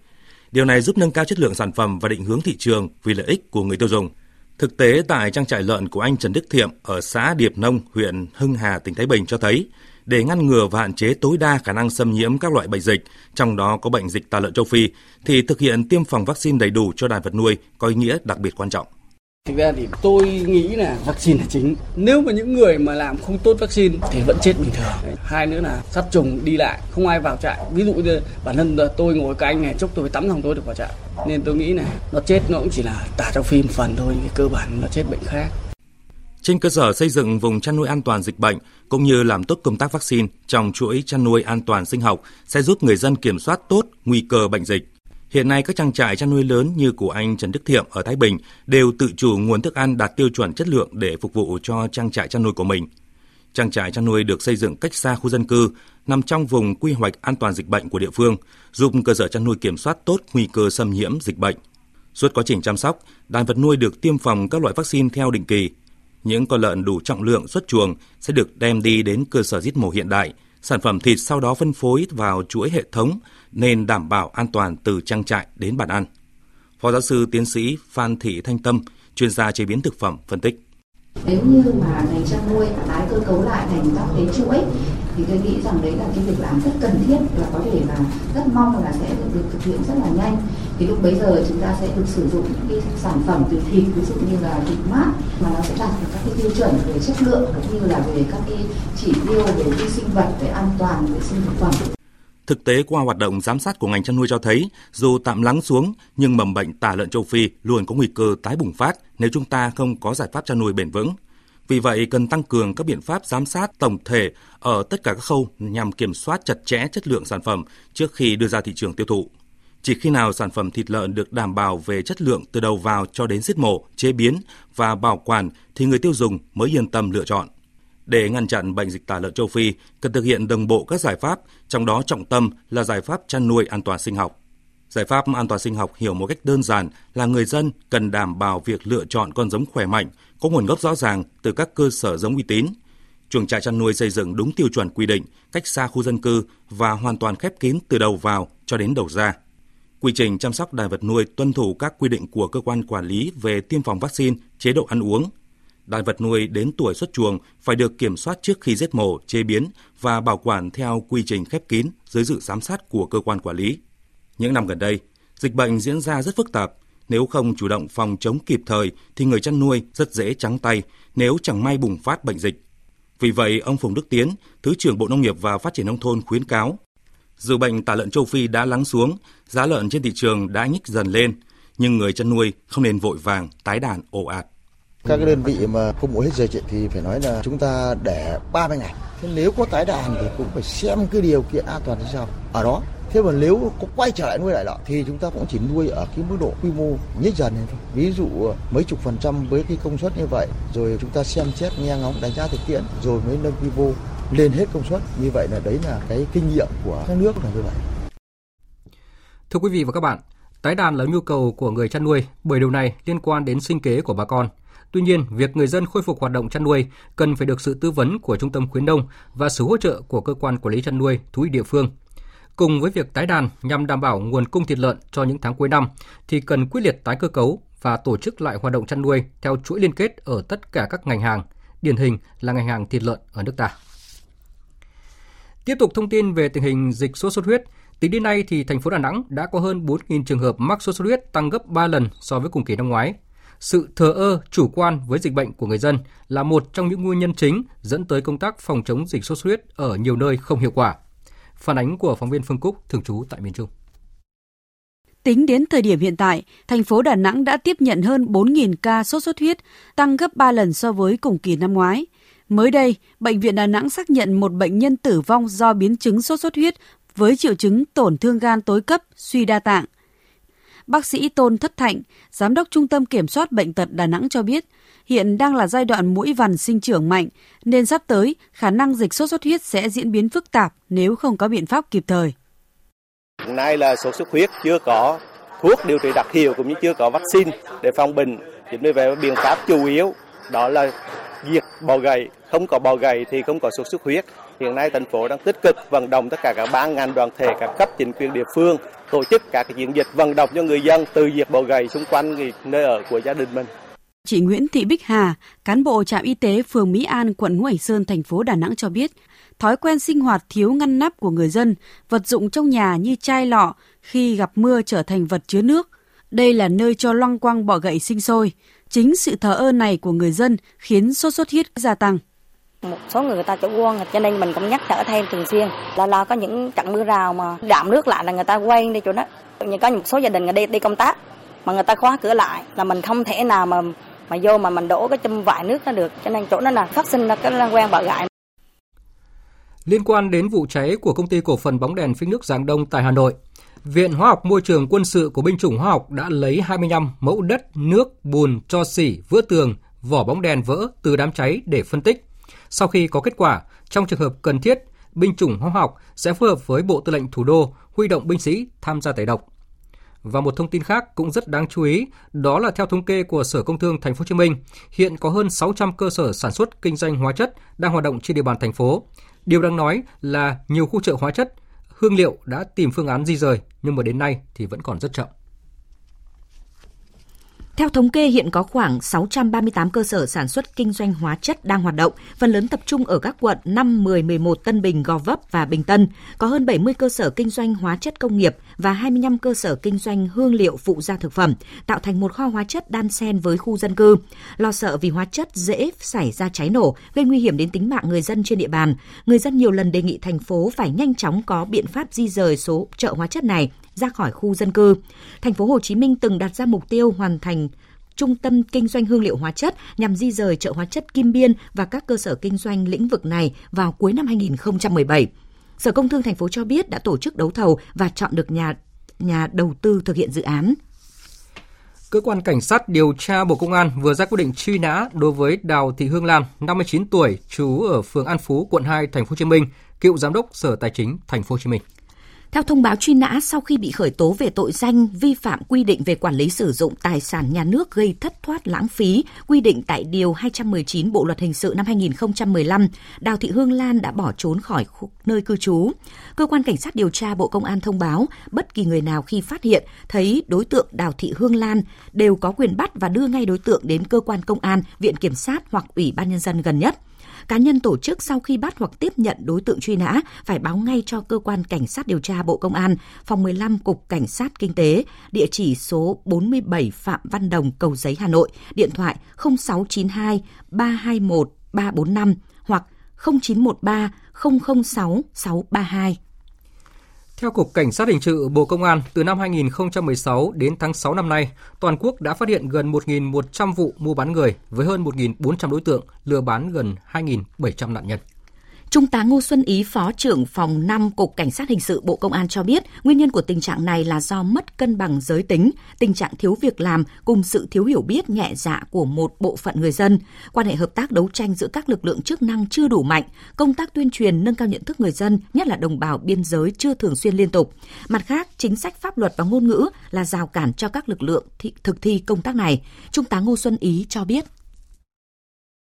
Điều này giúp nâng cao chất lượng sản phẩm và định hướng thị trường vì lợi ích của người tiêu dùng. Thực tế tại trang trại lợn của anh Trần Đức Thiệm ở xã Điệp Nông, huyện Hưng Hà, tỉnh Thái Bình cho thấy, để ngăn ngừa và hạn chế tối đa khả năng xâm nhiễm các loại bệnh dịch, trong đó có bệnh dịch tả lợn châu Phi, thì thực hiện tiêm phòng vaccine đầy đủ cho đàn vật nuôi có ý nghĩa đặc biệt quan trọng. Thực ra thì tôi nghĩ là vaccine là chính. Nếu mà những người mà làm không tốt vaccine thì vẫn chết bình thường. Hai nữa là sát trùng đi lại, không ai vào trại. Ví dụ như bản thân tôi ngồi cái anh này, chốc tôi tắm xong tôi được vào trại. Nên tôi nghĩ là nó chết nó cũng chỉ là tả trong phim phần thôi, cái cơ bản nó chết bệnh khác. Trên cơ sở xây dựng vùng chăn nuôi an toàn dịch bệnh cũng như làm tốt công tác vaccine trong chuỗi chăn nuôi an toàn sinh học sẽ giúp người dân kiểm soát tốt nguy cơ bệnh dịch. Hiện nay các trang trại chăn nuôi lớn như của anh Trần Đức Thiệm ở Thái Bình đều tự chủ nguồn thức ăn đạt tiêu chuẩn chất lượng để phục vụ cho trang trại chăn nuôi của mình. Trang trại chăn nuôi được xây dựng cách xa khu dân cư, nằm trong vùng quy hoạch an toàn dịch bệnh của địa phương, giúp cơ sở chăn nuôi kiểm soát tốt nguy cơ xâm nhiễm dịch bệnh. Suốt quá trình chăm sóc, đàn vật nuôi được tiêm phòng các loại vaccine theo định kỳ. Những con lợn đủ trọng lượng xuất chuồng sẽ được đem đi đến cơ sở giết mổ hiện đại, sản phẩm thịt sau đó phân phối vào chuỗi hệ thống nên đảm bảo an toàn từ trang trại đến bàn ăn. Phó giáo sư tiến sĩ Phan Thị Thanh Tâm, chuyên gia chế biến thực phẩm phân tích. Nếu như mà ngành chăn nuôi tái cơ cấu lại thành các cái chuỗi thì tôi nghĩ rằng đấy là cái việc làm rất cần thiết và có thể là rất mong là sẽ được thực hiện rất là nhanh. Thì lúc bấy giờ chúng ta sẽ được sử dụng những cái sản phẩm từ thịt, ví dụ như là thịt mát mà nó sẽ đạt được các cái tiêu chuẩn về chất lượng cũng như là về các cái chỉ tiêu về vi sinh vật, về an toàn vệ sinh thực phẩm. Thực tế qua hoạt động giám sát của ngành chăn nuôi cho thấy, dù tạm lắng xuống nhưng mầm bệnh tả lợn châu Phi luôn có nguy cơ tái bùng phát nếu chúng ta không có giải pháp chăn nuôi bền vững. Vì vậy cần tăng cường các biện pháp giám sát tổng thể ở tất cả các khâu nhằm kiểm soát chặt chẽ chất lượng sản phẩm trước khi đưa ra thị trường tiêu thụ. Chỉ khi nào sản phẩm thịt lợn được đảm bảo về chất lượng từ đầu vào cho đến giết mổ, chế biến và bảo quản thì người tiêu dùng mới yên tâm lựa chọn. Để ngăn chặn bệnh dịch tả lợn châu Phi, cần thực hiện đồng bộ các giải pháp, trong đó trọng tâm là giải pháp chăn nuôi an toàn sinh học. Giải pháp an toàn sinh học hiểu một cách đơn giản là người dân cần đảm bảo việc lựa chọn con giống khỏe mạnh, có nguồn gốc rõ ràng từ các cơ sở giống uy tín. Chuồng trại chăn nuôi xây dựng đúng tiêu chuẩn quy định, cách xa khu dân cư và hoàn toàn khép kín từ đầu vào cho đến đầu ra. Quy trình chăm sóc đàn vật nuôi tuân thủ các quy định của cơ quan quản lý về tiêm phòng vaccine, chế độ ăn uống. Đàn vật nuôi đến tuổi xuất chuồng phải được kiểm soát trước khi giết mổ, chế biến và bảo quản theo quy trình khép kín dưới sự giám sát của cơ quan quản lý. Những năm gần đây, dịch bệnh diễn ra rất phức tạp. Nếu không chủ động phòng chống kịp thời thì người chăn nuôi rất dễ trắng tay nếu chẳng may bùng phát bệnh dịch. Vì vậy, ông Phùng Đức Tiến, Thứ trưởng Bộ Nông nghiệp và Phát triển Nông thôn khuyến cáo, dù bệnh tả lợn châu Phi đã lắng xuống, giá lợn trên thị trường đã nhích dần lên, nhưng người chăn nuôi không nên vội vàng tái đàn ồ ạt. Các cái đơn vị mà công bố hết giờ chạy thì phải nói là chúng ta để ba mươi ngày. Thế nếu có tái đàn thì cũng phải xem cái điều kiện an toàn thế sao ở đó. Thế mà nếu có quay trở lại nuôi lại lợn thì chúng ta cũng chỉ nuôi ở cái mức độ quy mô nhích dần này thôi. Ví dụ mấy chục phần trăm với cái công suất như vậy, rồi chúng ta xem xét nghe ngóng đánh giá thực tiễn, rồi mới nâng quy mô lên hết công suất. Như vậy là đấy là cái kinh nghiệm của các nước là như vậy. Thưa quý vị và các bạn, tái đàn là nhu cầu của người chăn nuôi bởi điều này liên quan đến sinh kế của bà con. Tuy nhiên, việc người dân khôi phục hoạt động chăn nuôi cần phải được sự tư vấn của Trung tâm Khuyến nông và sự hỗ trợ của cơ quan quản lý chăn nuôi thú y địa phương. Cùng với việc tái đàn nhằm đảm bảo nguồn cung thịt lợn cho những tháng cuối năm thì cần quyết liệt tái cơ cấu và tổ chức lại hoạt động chăn nuôi theo chuỗi liên kết ở tất cả các ngành hàng, điển hình là ngành hàng thịt lợn ở nước ta. Tiếp tục thông tin về tình hình dịch sốt xuất huyết, tính đến nay thì thành phố Đà Nẵng đã có hơn bốn nghìn trường hợp mắc sốt xuất huyết, tăng gấp ba lần so với cùng kỳ năm ngoái. Sự thờ ơ, chủ quan với dịch bệnh của người dân là một trong những nguyên nhân chính dẫn tới công tác phòng chống dịch sốt xuất huyết ở nhiều nơi không hiệu quả. Phản ánh của phóng viên Phương Cúc, thường trú tại miền Trung. Tính đến thời điểm hiện tại, thành phố Đà Nẵng đã tiếp nhận hơn bốn nghìn ca sốt xuất huyết, tăng gấp ba lần so với cùng kỳ năm ngoái. Mới đây, Bệnh viện Đà Nẵng xác nhận một bệnh nhân tử vong do biến chứng sốt xuất huyết với triệu chứng tổn thương gan tối cấp, suy đa tạng. Bác sĩ Tôn Thất Thạnh, Giám đốc Trung tâm Kiểm soát Bệnh tật Đà Nẵng cho biết, hiện đang là giai đoạn muỗi vằn sinh trưởng mạnh, nên sắp tới khả năng dịch sốt xuất huyết sẽ diễn biến phức tạp nếu không có biện pháp kịp thời. Hiện nay là sốt xuất huyết chưa có thuốc điều trị đặc hiệu cũng như chưa có vaccine để phòng bệnh. Chính vì vậy biện pháp chủ yếu đó là diệt bọ gậy. Không có bọ gậy thì không có sốt xuất huyết. Hiện nay thành phố đang tích cực vận động tất cả các ban ngành đoàn thể, các cấp chính quyền địa phương tổ chức các chiến dịch vận động cho người dân từ diệt bọ gậy xung quanh nơi ở của gia đình mình. Chị Nguyễn Thị Bích Hà, cán bộ trạm y tế phường Mỹ An, quận Ngũ Hành Sơn, thành phố Đà Nẵng cho biết, thói quen sinh hoạt thiếu ngăn nắp của người dân, vật dụng trong nhà như chai lọ khi gặp mưa trở thành vật chứa nước. Đây là nơi cho loăng quăng bọ gậy sinh sôi. Chính sự thờ ơ này của người dân khiến sốt xuất huyết gia tăng. Một số người, người ta chủ quan, cho nên mình cũng nhắc nhở thêm thường xuyên. Là là có những trận mưa rào mà đạm nước lại là người ta quay đi chỗ đó. Nhưng có một số gia đình người đi đi công tác mà người ta khóa cửa lại là mình không thể nào mà mà vô mà mình đổ cái chum vại nước nó được, cho nên chỗ nó là phát sinh ra cái loang quang bọ gậy. Liên quan đến vụ cháy của công ty cổ phần bóng đèn phích nước Giảng Đông tại Hà Nội, Viện Hóa học Môi trường Quân sự của Binh chủng Hóa học đã lấy hai mươi lăm mẫu đất, nước, bùn, tro xỉ, vữa tường, vỏ bóng đèn vỡ từ đám cháy để phân tích. Sau khi có kết quả, trong trường hợp cần thiết, Binh chủng Hóa học sẽ phối hợp với Bộ Tư lệnh Thủ đô huy động binh sĩ tham gia tẩy độc. Và một thông tin khác cũng rất đáng chú ý, đó là theo thống kê của Sở Công Thương Thành phố Hồ Chí Minh, hiện có hơn sáu trăm cơ sở sản xuất kinh doanh hóa chất đang hoạt động trên địa bàn thành phố. Điều đáng nói là nhiều khu chợ hóa chất, hương liệu đã tìm phương án di rời nhưng mà đến nay thì vẫn còn rất chậm. Theo thống kê, hiện có khoảng sáu trăm ba mươi tám cơ sở sản xuất kinh doanh hóa chất đang hoạt động, phần lớn tập trung ở các quận năm, mười, mười một, Tân Bình, Gò Vấp và Bình Tân. Có hơn bảy mươi cơ sở kinh doanh hóa chất công nghiệp và hai mươi lăm cơ sở kinh doanh hương liệu phụ gia thực phẩm, tạo thành một kho hóa chất đan xen với khu dân cư. Lo sợ vì hóa chất dễ xảy ra cháy nổ, gây nguy hiểm đến tính mạng người dân trên địa bàn, người dân nhiều lần đề nghị thành phố phải nhanh chóng có biện pháp di rời số chợ hóa chất này ra khỏi khu dân cư. Thành phố Hồ Chí Minh từng đặt ra mục tiêu hoàn thành trung tâm kinh doanh hương liệu hóa chất nhằm di rời chợ hóa chất Kim Biên và các cơ sở kinh doanh lĩnh vực này vào cuối năm hai không một bảy. Sở Công Thương thành phố cho biết đã tổ chức đấu thầu và chọn được nhà nhà đầu tư thực hiện dự án. Cơ quan Cảnh sát điều tra Bộ Công an vừa ra quyết định truy nã đối với Đào Thị Hương Lan, năm mươi chín tuổi, trú ở phường An Phú, quận hai, Thành phố Hồ Chí Minh, cựu giám đốc Sở Tài chính Thành phố Hồ Chí Minh. Theo thông báo truy nã, sau khi bị khởi tố về tội danh vi phạm quy định về quản lý sử dụng tài sản nhà nước gây thất thoát lãng phí, quy định tại Điều hai trăm mười chín Bộ Luật Hình sự năm hai không một năm, Đào Thị Hương Lan đã bỏ trốn khỏi nơi cư trú. Cơ quan Cảnh sát điều tra Bộ Công an thông báo, bất kỳ người nào khi phát hiện thấy đối tượng Đào Thị Hương Lan đều có quyền bắt và đưa ngay đối tượng đến cơ quan công an, viện kiểm sát hoặc ủy ban nhân dân gần nhất. Cá nhân tổ chức sau khi bắt hoặc tiếp nhận đối tượng truy nã phải báo ngay cho Cơ quan Cảnh sát điều tra Bộ Công an, phòng mười lăm Cục Cảnh sát Kinh tế, địa chỉ số bốn mươi bảy Phạm Văn Đồng, Cầu Giấy, Hà Nội, điện thoại không sáu chín hai ba hai một ba bốn năm hoặc không chín một ba không không sáu sáu ba hai. Theo Cục Cảnh sát Hình sự Bộ Công an, từ năm hai không một sáu đến tháng sáu năm nay, toàn quốc đã phát hiện gần một nghìn một trăm vụ mua bán người với hơn một nghìn bốn trăm đối tượng, lừa bán gần hai nghìn bảy trăm nạn nhân. Trung tá Ngô Xuân Ý, Phó trưởng phòng năm Cục Cảnh sát Hình sự Bộ Công an cho biết, nguyên nhân của tình trạng này là do mất cân bằng giới tính, tình trạng thiếu việc làm cùng sự thiếu hiểu biết nhẹ dạ của một bộ phận người dân. Quan hệ hợp tác đấu tranh giữa các lực lượng chức năng chưa đủ mạnh, công tác tuyên truyền nâng cao nhận thức người dân, nhất là đồng bào biên giới chưa thường xuyên liên tục. Mặt khác, chính sách pháp luật và ngôn ngữ là rào cản cho các lực lượng thực thi công tác này. Trung tá Ngô Xuân Ý cho biết.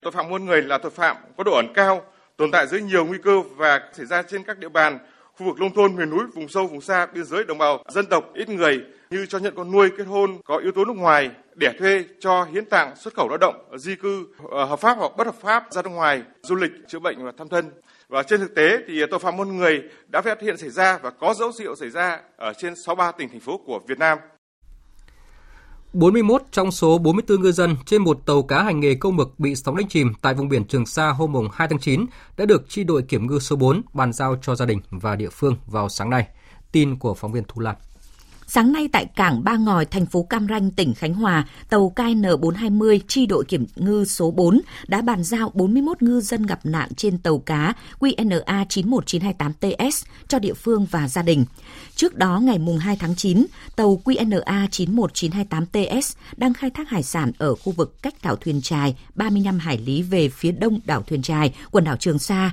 Tội phạm buôn người là tội phạm có độ ẩn cao, tồn tại dưới nhiều nguy cơ và xảy ra trên các địa bàn, khu vực nông thôn, miền núi, vùng sâu, vùng xa, biên giới, đồng bào, dân tộc, ít người như cho nhận con nuôi, kết hôn, có yếu tố nước ngoài, đẻ thuê, cho hiến tạng, xuất khẩu lao động, di cư, hợp pháp hoặc bất hợp pháp, ra nước ngoài, du lịch, chữa bệnh và thăm thân. Và trên thực tế thì tội phạm buôn người đã phát hiện xảy ra và có dấu hiệu xảy ra ở trên sáu mươi ba tỉnh, thành phố của Việt Nam. bốn mươi mốt trong số bốn mươi tư ngư dân trên một tàu cá hành nghề câu mực bị sóng đánh chìm tại vùng biển Trường Sa hôm hai tháng chín đã được chi đội kiểm ngư số bốn bàn giao cho gia đình và địa phương vào sáng nay. Tin của phóng viên Thu Lan. Sáng nay tại cảng Ba Ngòi, thành phố Cam Ranh, tỉnh Khánh Hòa, tàu K N bốn hai không chi đội kiểm ngư số bốn đã bàn giao bốn mươi mốt ngư dân gặp nạn trên tàu cá Q N A chín một chín hai tám T S cho địa phương và gia đình. Trước đó, ngày hai tháng chín, tàu Q N A chín một chín hai tám T S đang khai thác hải sản ở khu vực cách đảo Thuyền Trài ba mươi lăm hải lý về phía đông đảo Thuyền Trài, quần đảo Trường Sa.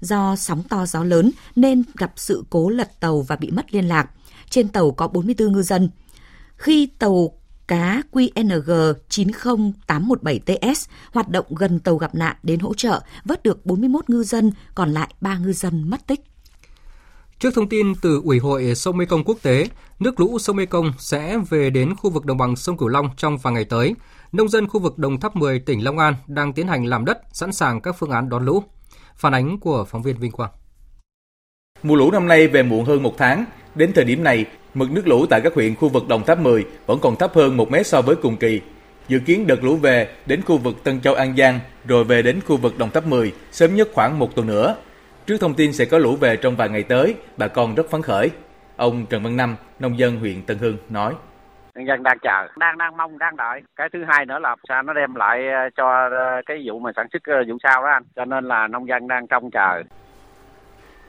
Do sóng to gió lớn nên gặp sự cố lật tàu và bị mất liên lạc. Trên tàu có bốn mươi tư ngư dân. Khi tàu cá Q N G chín không tám một bảy T S hoạt động gần tàu gặp nạn đến hỗ trợ, vớt được bốn mươi mốt ngư dân, còn lại ba ngư dân mất tích. Trước thông tin từ Ủy hội sông Mekong quốc tế, nước lũ sông Mekong sẽ về đến khu vực đồng bằng sông Cửu Long trong vài ngày tới. Nông dân khu vực Đồng Tháp Mười, tỉnh Long An đang tiến hành làm đất, sẵn sàng các phương án đón lũ. Phản ánh của phóng viên Vinh Quang. Mùa lũ năm nay về muộn hơn một tháng. Đến thời điểm này, mực nước lũ tại các huyện khu vực Đồng Tháp Mười vẫn còn thấp hơn một mét so với cùng kỳ. Dự kiến đợt lũ về đến khu vực Tân Châu An Giang rồi về đến khu vực Đồng Tháp Mười sớm nhất khoảng một tuần nữa. Trước thông tin sẽ có lũ về trong vài ngày tới, bà con rất phấn khởi. Ông Trần Văn Năm, nông dân huyện Tân Hưng nói. Nhân dân đang chờ, đang đang mong, đang đợi. Cái thứ hai nữa là sao nó đem lại cho cái vụ mà sản xuất vụ sao đó anh. Cho nên là nông dân đang trông chờ.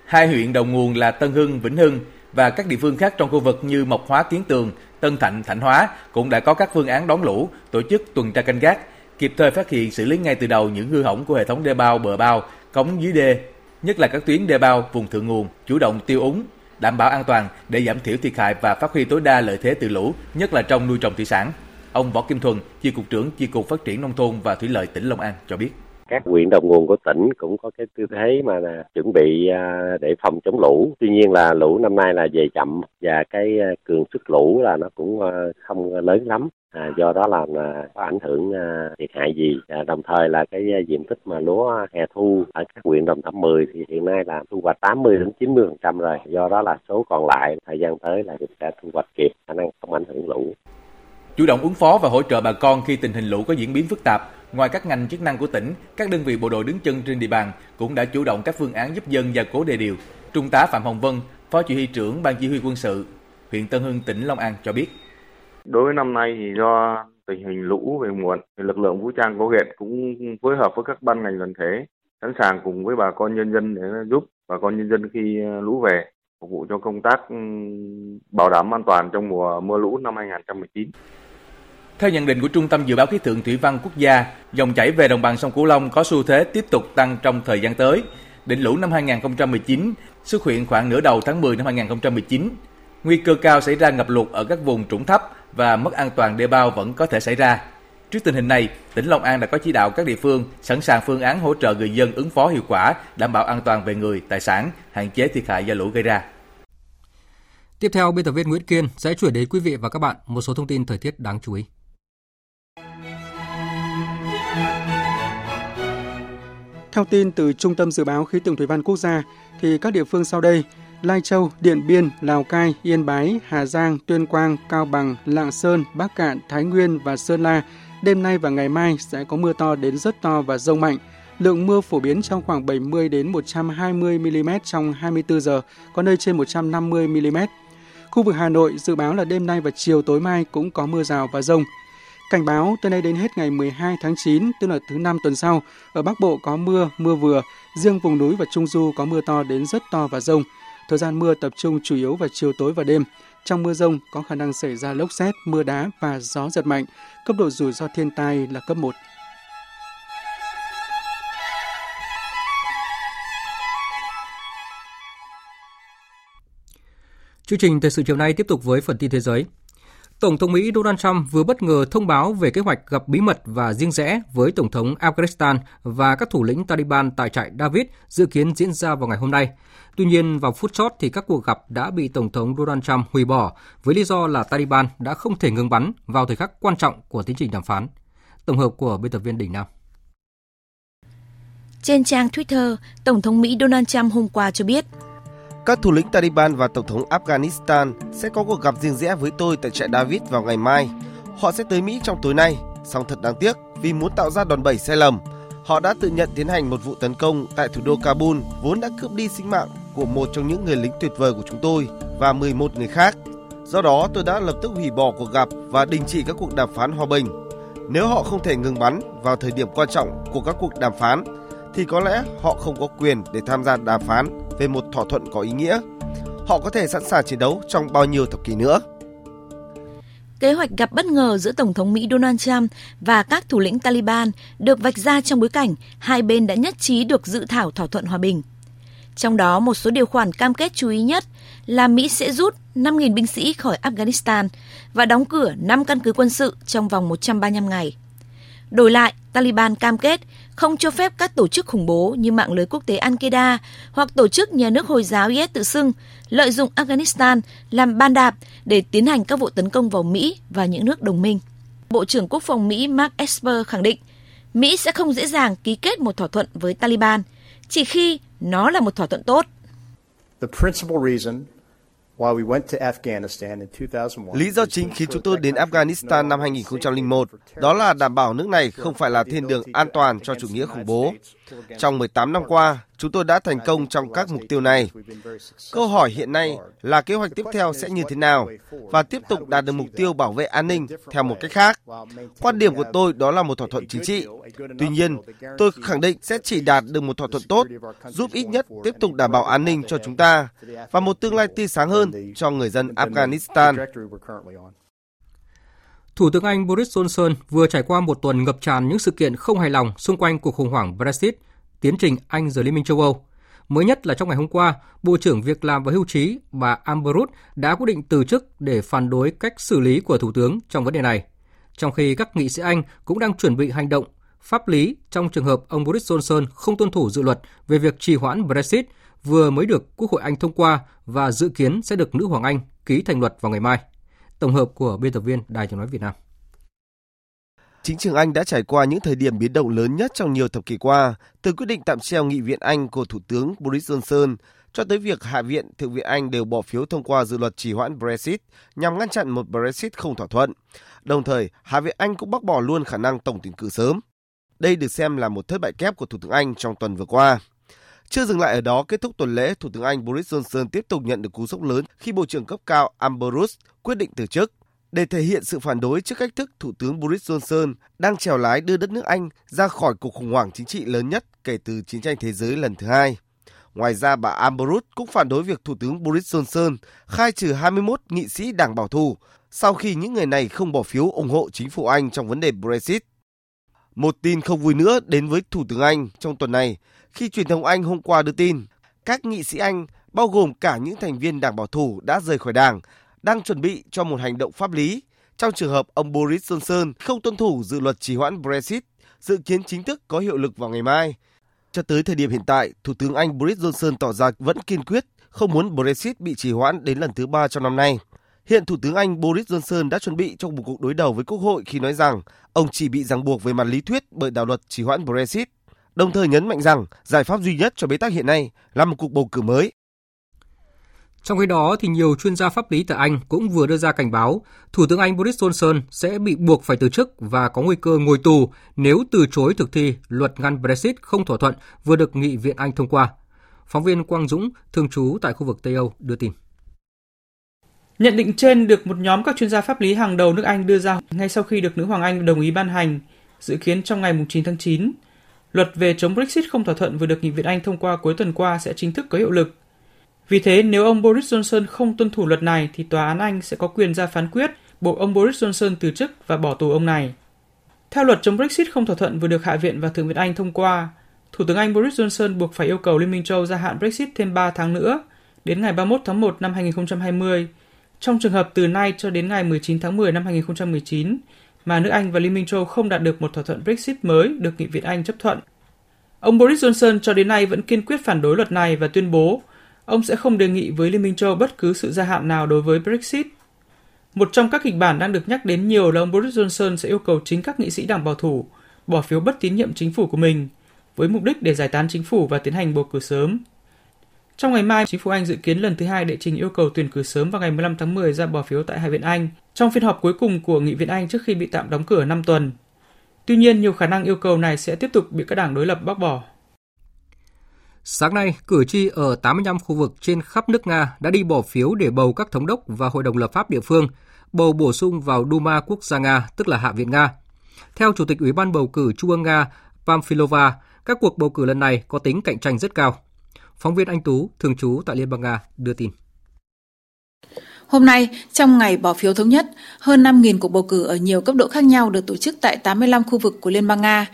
Hai huyện đầu nguồn là Tân Hưng, Vĩnh Hưng và các địa phương khác trong khu vực như Mộc Hóa, Kiến Tường, Tân Thạnh, Thạnh Hóa cũng đã có các phương án đón lũ, tổ chức tuần tra canh gác, kịp thời phát hiện xử lý ngay từ đầu những hư hỏng của hệ thống đê bao, bờ bao, cống dưới đê, nhất là các tuyến đê bao vùng thượng nguồn, chủ động tiêu úng, đảm bảo an toàn để giảm thiểu thiệt hại và phát huy tối đa lợi thế từ lũ, nhất là trong nuôi trồng thủy sản. Ông Võ Kim Thuần, chi cục trưởng chi cục phát triển nông thôn và thủy lợi tỉnh Long An cho biết. Các huyện đầu nguồn của tỉnh cũng có cái tư thế mà là chuẩn bị để phòng chống lũ. Tuy nhiên là lũ năm nay là về chậm và cái cường sức lũ là nó cũng không lớn lắm. À, do đó là có ảnh hưởng thiệt hại gì. À, đồng thời là cái diện tích mà lúa hè thu ở các huyện Đồng Tháp Mười thì hiện nay là thu hoạch tám mươi đến chín mươi phần trăm rồi. Do đó là số còn lại thời gian tới là sẽ thu hoạch kịp, khả năng không ảnh hưởng lũ. Chủ động ứng phó và hỗ trợ bà con khi tình hình lũ có diễn biến phức tạp. Ngoài các ngành chức năng của tỉnh, các đơn vị bộ đội đứng chân trên địa bàn cũng đã chủ động các phương án giúp dân gia cố đê điều. Trung tá Phạm Hồng Vân, Phó Chỉ huy trưởng Ban Chỉ huy Quân sự, huyện Tân Hưng, tỉnh Long An cho biết. Đối với năm nay thì do tình hình lũ về muộn, thì lực lượng vũ trang của huyện cũng phối hợp với các ban ngành đoàn thể, sẵn sàng cùng với bà con nhân dân để giúp bà con nhân dân khi lũ về, phục vụ cho công tác bảo đảm an toàn trong mùa mưa lũ năm hai không một chín. Theo nhận định của Trung tâm Dự báo Khí tượng Thủy văn Quốc gia, dòng chảy về đồng bằng sông Cửu Long có xu thế tiếp tục tăng trong thời gian tới. Đỉnh lũ năm hai không một chín xuất hiện khoảng nửa đầu tháng mười năm hai không một chín. Nguy cơ cao xảy ra ngập lụt ở các vùng trũng thấp và mất an toàn đê bao vẫn có thể xảy ra. Trước tình hình này, tỉnh Long An đã có chỉ đạo các địa phương sẵn sàng phương án hỗ trợ người dân ứng phó hiệu quả, đảm bảo an toàn về người, tài sản, hạn chế thiệt hại do lũ gây ra. Tiếp theo, biên tập viên Nguyễn Kiên sẽ chuyển đến quý vị và các bạn một số thông tin thời tiết đáng chú ý. Theo tin từ Trung tâm Dự báo Khí tượng Thủy văn Quốc gia, thì các địa phương sau đây: Lai Châu, Điện Biên, Lào Cai, Yên Bái, Hà Giang, Tuyên Quang, Cao Bằng, Lạng Sơn, Bắc Kạn, Thái Nguyên và Sơn La đêm nay và ngày mai sẽ có mưa to đến rất to và dông mạnh. Lượng mưa phổ biến trong khoảng bảy mươi đến một trăm hai mươi mi-li-mét trong hai mươi tư giờ, có nơi trên một trăm năm mươi mi-li-mét. Khu vực Hà Nội dự báo là đêm nay và chiều tối mai cũng có mưa rào và dông. Cảnh báo từ nay đến hết ngày mười hai tháng chín, tức là thứ năm tuần sau, ở Bắc Bộ có mưa, mưa vừa, riêng vùng núi và Trung Du có mưa to đến rất to và dông. Thời gian mưa tập trung chủ yếu vào chiều tối và đêm. Trong mưa dông có khả năng xảy ra lốc sét, mưa đá và gió giật mạnh. Cấp độ rủi ro thiên tai là cấp một. Chương trình thời sự chiều nay tiếp tục với phần tin thế giới. Tổng thống Mỹ Donald Trump vừa bất ngờ thông báo về kế hoạch gặp bí mật và riêng rẽ với Tổng thống Afghanistan và các thủ lĩnh Taliban tại trại David dự kiến diễn ra vào ngày hôm nay. Tuy nhiên, vào phút chót thì các cuộc gặp đã bị Tổng thống Donald Trump hủy bỏ với lý do là Taliban đã không thể ngừng bắn vào thời khắc quan trọng của tiến trình đàm phán. Tổng hợp của biên tập viên Đình Nam. Trên trang Twitter, Tổng thống Mỹ Donald Trump hôm qua cho biết các thủ lĩnh Taliban và Tổng thống Afghanistan sẽ có cuộc gặp riêng rẽ với tôi tại trại David vào ngày mai. Họ sẽ tới Mỹ trong tối nay, song thật đáng tiếc vì muốn tạo ra đòn bẩy sai lầm. Họ đã tự nhận tiến hành một vụ tấn công tại thủ đô Kabul vốn đã cướp đi sinh mạng của một trong những người lính tuyệt vời của chúng tôi và mười một người khác. Do đó tôi đã lập tức hủy bỏ cuộc gặp và đình chỉ các cuộc đàm phán hòa bình. Nếu họ không thể ngừng bắn vào thời điểm quan trọng của các cuộc đàm phán, thì có lẽ họ không có quyền để tham gia đàm phán về một thỏa thuận có ý nghĩa. Họ có thể sẵn sàng chiến đấu trong bao nhiêu thập kỷ nữa. Kế hoạch gặp bất ngờ giữa Tổng thống Mỹ Donald Trump và các thủ lĩnh Taliban được vạch ra trong bối cảnh hai bên đã nhất trí được dự thảo thỏa thuận hòa bình. Trong đó, một số điều khoản cam kết chú ý nhất là Mỹ sẽ rút năm nghìn binh sĩ khỏi Afghanistan và đóng cửa năm căn cứ quân sự trong vòng một trăm ba mươi lăm ngày. Đổi lại, Taliban cam kết không cho phép các tổ chức khủng bố như mạng lưới quốc tế Al-Qaeda hoặc tổ chức nhà nước Hồi giáo i ét tự xưng lợi dụng Afghanistan làm bàn đạp để tiến hành các vụ tấn công vào Mỹ và những nước đồng minh. Bộ trưởng Quốc phòng Mỹ Mark Esper khẳng định Mỹ sẽ không dễ dàng ký kết một thỏa thuận với Taliban chỉ khi nó là một thỏa thuận tốt. Lý do chính khiến chúng tôi đến Afghanistan năm hai nghìn không trăm lẻ một đó là đảm bảo nước này không phải là thiên đường an toàn cho chủ nghĩa khủng bố. Trong mười tám năm qua, chúng tôi đã thành công trong các mục tiêu này. Câu hỏi hiện nay là kế hoạch tiếp theo sẽ như thế nào và tiếp tục đạt được mục tiêu bảo vệ an ninh theo một cách khác. Quan điểm của tôi đó là một thỏa thuận chính trị. Tuy nhiên, tôi khẳng định sẽ chỉ đạt được một thỏa thuận tốt, giúp ít nhất tiếp tục đảm bảo an ninh cho chúng ta và một tương lai tươi sáng hơn cho người dân Afghanistan. Thủ tướng Anh Boris Johnson vừa trải qua một tuần ngập tràn những sự kiện không hài lòng xung quanh cuộc khủng hoảng Brexit, tiến trình Anh rời Liên minh châu Âu. Mới nhất là trong ngày hôm qua, Bộ trưởng Việc làm và Hưu trí bà Amber Rudd đã quyết định từ chức để phản đối cách xử lý của Thủ tướng trong vấn đề này. Trong khi các nghị sĩ Anh cũng đang chuẩn bị hành động pháp lý trong trường hợp ông Boris Johnson không tuân thủ dự luật về việc trì hoãn Brexit vừa mới được Quốc hội Anh thông qua và dự kiến sẽ được Nữ hoàng Anh ký thành luật vào ngày mai. Tổng hợp của biên tập viên Đài Tiếng nói Việt Nam. Chính trường Anh đã trải qua những thời điểm biến động lớn nhất trong nhiều thập kỷ qua, từ quyết định tạm treo nghị viện Anh của Thủ tướng Boris Johnson cho tới việc Hạ viện, Thượng viện Anh đều bỏ phiếu thông qua dự luật trì hoãn Brexit nhằm ngăn chặn một Brexit không thỏa thuận. Đồng thời, Hạ viện Anh cũng bác bỏ luôn khả năng tổng tuyển cử sớm. Đây được xem là một thất bại kép của Thủ tướng Anh trong tuần vừa qua. Chưa dừng lại ở đó, kết thúc tuần lễ, Thủ tướng Anh Boris Johnson tiếp tục nhận được cú sốc lớn khi Bộ trưởng cấp cao Amber Rudd quyết định từ chức. Để thể hiện sự phản đối trước cách thức Thủ tướng Boris Johnson đang chèo lái đưa đất nước Anh ra khỏi cuộc khủng hoảng chính trị lớn nhất kể từ chiến tranh thế giới lần thứ hai. Ngoài ra, bà Amber Rudd cũng phản đối việc Thủ tướng Boris Johnson khai trừ hai mươi mốt nghị sĩ đảng bảo thủ, sau khi những người này không bỏ phiếu ủng hộ chính phủ Anh trong vấn đề Brexit. Một tin không vui nữa đến với Thủ tướng Anh trong tuần này khi truyền thông Anh hôm qua đưa tin các nghị sĩ Anh, bao gồm cả những thành viên đảng bảo thủ đã rời khỏi đảng, đang chuẩn bị cho một hành động pháp lý trong trường hợp ông Boris Johnson không tuân thủ dự luật trì hoãn Brexit dự kiến chính thức có hiệu lực vào ngày mai. Cho tới thời điểm hiện tại, Thủ tướng Anh Boris Johnson tỏ ra vẫn kiên quyết không muốn Brexit bị trì hoãn đến lần thứ ba trong năm nay. Hiện Thủ tướng Anh Boris Johnson đã chuẩn bị cho một cuộc đối đầu với Quốc hội khi nói rằng ông chỉ bị ràng buộc về mặt lý thuyết bởi đạo luật trì hoãn Brexit, đồng thời nhấn mạnh rằng giải pháp duy nhất cho bế tắc hiện nay là một cuộc bầu cử mới. Trong khi đó, thì nhiều chuyên gia pháp lý tại Anh cũng vừa đưa ra cảnh báo Thủ tướng Anh Boris Johnson sẽ bị buộc phải từ chức và có nguy cơ ngồi tù nếu từ chối thực thi luật ngăn Brexit không thỏa thuận vừa được Nghị viện Anh thông qua. Phóng viên Quang Dũng, thường trú tại khu vực Tây Âu, đưa tin. Nhận định trên được một nhóm các chuyên gia pháp lý hàng đầu nước Anh đưa ra ngay sau khi được Nữ hoàng Anh đồng ý ban hành, dự kiến trong ngày chín tháng chín. Luật về chống Brexit không thỏa thuận vừa được Nghị viện Anh thông qua cuối tuần qua sẽ chính thức có hiệu lực. Vì thế, nếu ông Boris Johnson không tuân thủ luật này thì tòa án Anh sẽ có quyền ra phán quyết buộc ông Boris Johnson từ chức và bỏ tù ông này. Theo luật chống Brexit không thỏa thuận vừa được Hạ viện và Thượng viện Anh thông qua, Thủ tướng Anh Boris Johnson buộc phải yêu cầu Liên minh châu Âu gia hạn Brexit thêm ba tháng nữa, đến ngày ba mươi mốt tháng một năm hai nghìn không trăm hai mươi, trong trường hợp từ nay cho đến ngày mười chín tháng mười năm hai nghìn không trăm mười chín mà nước Anh và Liên minh châu Âu không đạt được một thỏa thuận Brexit mới được Nghị viện Anh chấp thuận. Ông Boris Johnson cho đến nay vẫn kiên quyết phản đối luật này và tuyên bố ông sẽ không đề nghị với Liên minh châu Âu bất cứ sự gia hạn nào đối với Brexit. Một trong các kịch bản đang được nhắc đến nhiều là ông Boris Johnson sẽ yêu cầu chính các nghị sĩ đảng bảo thủ bỏ phiếu bất tín nhiệm chính phủ của mình với mục đích để giải tán chính phủ và tiến hành bầu cử sớm. Trong ngày mai, chính phủ Anh dự kiến lần thứ hai đệ trình yêu cầu tuyển cử sớm vào ngày mười lăm tháng mười ra bỏ phiếu tại Hạ viện Anh trong phiên họp cuối cùng của Nghị viện Anh trước khi bị tạm đóng cửa năm tuần. Tuy nhiên, nhiều khả năng yêu cầu này sẽ tiếp tục bị các đảng đối lập bác bỏ. Sáng nay, cử tri ở tám mươi lăm khu vực trên khắp nước Nga đã đi bỏ phiếu để bầu các thống đốc và hội đồng lập pháp địa phương, bầu bổ sung vào Duma Quốc gia Nga, tức là Hạ viện Nga. Theo Chủ tịch Ủy ban Bầu cử Trung ương Nga Pamphilova, các cuộc bầu cử lần này có tính cạnh tranh rất cao. Phóng viên Anh Tú, thường trú tại Liên bang Nga, đưa tin. Hôm nay, trong ngày bỏ phiếu thống nhất, hơn năm nghìn cuộc bầu cử ở nhiều cấp độ khác nhau được tổ chức tại tám mươi lăm khu vực của Liên bang Nga.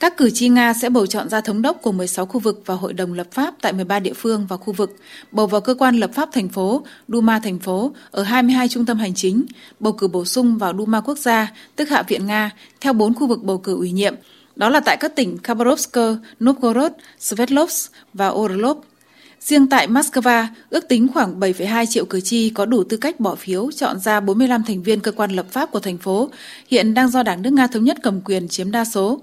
Các cử tri Nga sẽ bầu chọn ra thống đốc của mười sáu khu vực và hội đồng lập pháp tại mười ba địa phương và khu vực, bầu vào cơ quan lập pháp thành phố, Duma thành phố, ở hai mươi hai trung tâm hành chính, bầu cử bổ sung vào Duma quốc gia, tức Hạ viện Nga, theo bốn khu vực bầu cử ủy nhiệm. Đó là tại các tỉnh Khabarovsk, Novgorod, Sverdlovsk và Orlov. Riêng tại Moscow, ước tính khoảng bảy phẩy hai triệu cử tri có đủ tư cách bỏ phiếu chọn ra bốn mươi lăm thành viên cơ quan lập pháp của thành phố, hiện đang do Đảng nước Nga Thống nhất cầm quyền chiếm đa số.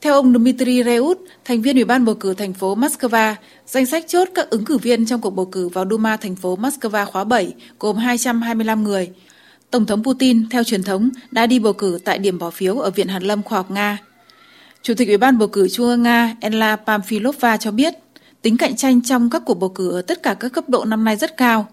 Theo ông Dmitry Reut, thành viên Ủy ban bầu cử thành phố Moscow, danh sách chốt các ứng cử viên trong cuộc bầu cử vào Duma thành phố Moscow khóa bảy gồm hai trăm hai mươi lăm người. Tổng thống Putin, theo truyền thống, đã đi bầu cử tại điểm bỏ phiếu ở Viện Hàn lâm Khoa học Nga. Chủ tịch Ủy ban bầu cử Trung ương Nga Ela Pamphilova cho biết, tính cạnh tranh trong các cuộc bầu cử ở tất cả các cấp độ năm nay rất cao.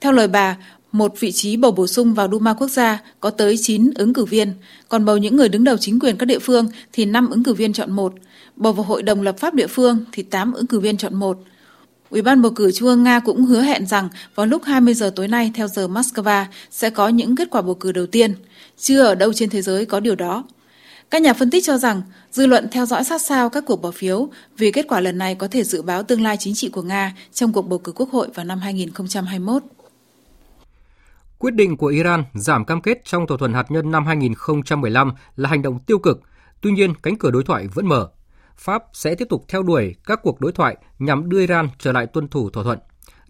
Theo lời bà, một vị trí bầu bổ sung vào Duma quốc gia có tới chín ứng cử viên, còn bầu những người đứng đầu chính quyền các địa phương thì năm ứng cử viên chọn một, bầu vào hội đồng lập pháp địa phương thì tám ứng cử viên chọn một. Ủy ban bầu cử Trung ương Nga cũng hứa hẹn rằng vào lúc hai mươi giờ tối nay theo giờ Moscow sẽ có những kết quả bầu cử đầu tiên. Chưa ở đâu trên thế giới có điều đó. Các nhà phân tích cho rằng dư luận theo dõi sát sao các cuộc bỏ phiếu vì kết quả lần này có thể dự báo tương lai chính trị của Nga trong cuộc bầu cử quốc hội vào năm hai nghìn không trăm hai mươi mốt. Quyết định của Iran giảm cam kết trong thỏa thuận hạt nhân năm hai nghìn không trăm mười lăm là hành động tiêu cực, tuy nhiên cánh cửa đối thoại vẫn mở. Pháp sẽ tiếp tục theo đuổi các cuộc đối thoại nhằm đưa Iran trở lại tuân thủ thỏa thuận.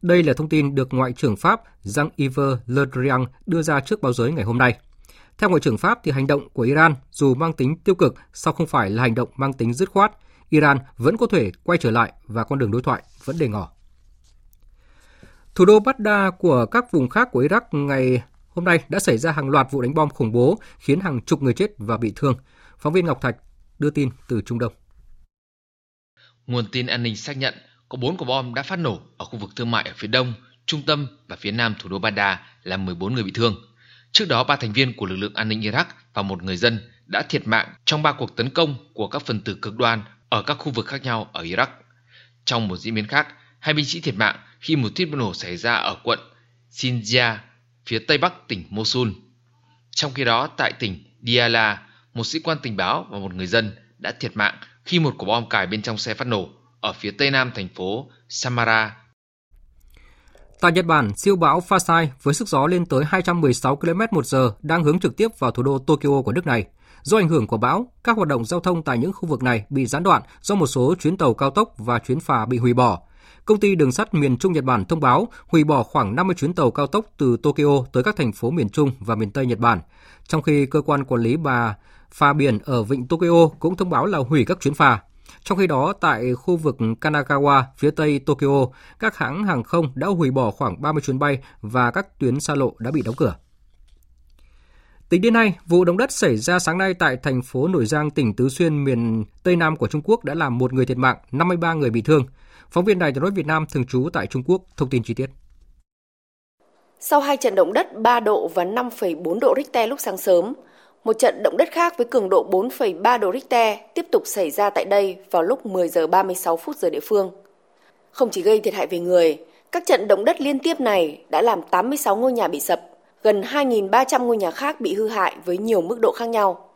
Đây là thông tin được Ngoại trưởng Pháp Jean-Yves Le Drian đưa ra trước báo giới ngày hôm nay. Theo Ngoại trưởng Pháp, thì hành động của Iran dù mang tính tiêu cực, song không phải là hành động mang tính dứt khoát. Iran vẫn có thể quay trở lại và con đường đối thoại vẫn để ngỏ. Thủ đô Baghdad của các vùng khác của Iraq ngày hôm nay đã xảy ra hàng loạt vụ đánh bom khủng bố khiến hàng chục người chết và bị thương. Phóng viên Ngọc Thạch đưa tin từ Trung Đông. Nguồn tin an ninh xác nhận có bốn quả bom đã phát nổ ở khu vực thương mại ở phía đông, trung tâm và phía nam thủ đô Baghdad làm mười bốn người bị thương. Trước đó, ba thành viên của lực lượng an ninh Iraq và một người dân đã thiệt mạng trong ba cuộc tấn công của các phần tử cực đoan ở các khu vực khác nhau ở Iraq. Trong một diễn biến khác, hai binh sĩ thiệt mạng khi một tiết nổ xảy ra ở quận Sinjar phía tây bắc tỉnh Mosul. Trong khi đó, tại tỉnh Diyala, một sĩ quan tình báo và một người dân đã thiệt mạng khi một quả bom cài bên trong xe phát nổ ở phía tây nam thành phố Samara. Tại Nhật Bản, siêu bão Phasai với sức gió lên tới hai trăm mười sáu ki lô mét trên giờ đang hướng trực tiếp vào thủ đô Tokyo của nước này. Do ảnh hưởng của bão, các hoạt động giao thông tại những khu vực này bị gián đoạn do một số chuyến tàu cao tốc và chuyến phà bị hủy bỏ. Công ty đường sắt miền Trung Nhật Bản thông báo hủy bỏ khoảng năm mươi chuyến tàu cao tốc từ Tokyo tới các thành phố miền Trung và miền Tây Nhật Bản, trong khi cơ quan quản lý bà phà biển ở vịnh Tokyo cũng thông báo là hủy các chuyến phà. Trong khi đó, tại khu vực Kanagawa, phía tây Tokyo, các hãng hàng không đã hủy bỏ khoảng ba mươi chuyến bay và các tuyến xa lộ đã bị đóng cửa. Tính đến nay, vụ động đất xảy ra sáng nay tại thành phố Nội Giang, tỉnh Tứ Xuyên, miền Tây Nam của Trung Quốc đã làm một người thiệt mạng, năm mươi ba người bị thương. Phóng viên Đài Tiếng nói Việt Nam thường trú tại Trung Quốc thông tin chi tiết. Sau hai trận động đất ba độ và năm phẩy bốn độ Richter lúc sáng sớm, một trận động đất khác với cường độ bốn phẩy ba độ Richter tiếp tục xảy ra tại đây vào lúc mười giờ ba mươi sáu phút giờ địa phương. Không chỉ gây thiệt hại về người, các trận động đất liên tiếp này đã làm tám mươi sáu ngôi nhà bị sập, gần hai nghìn ba trăm ngôi nhà khác bị hư hại với nhiều mức độ khác nhau.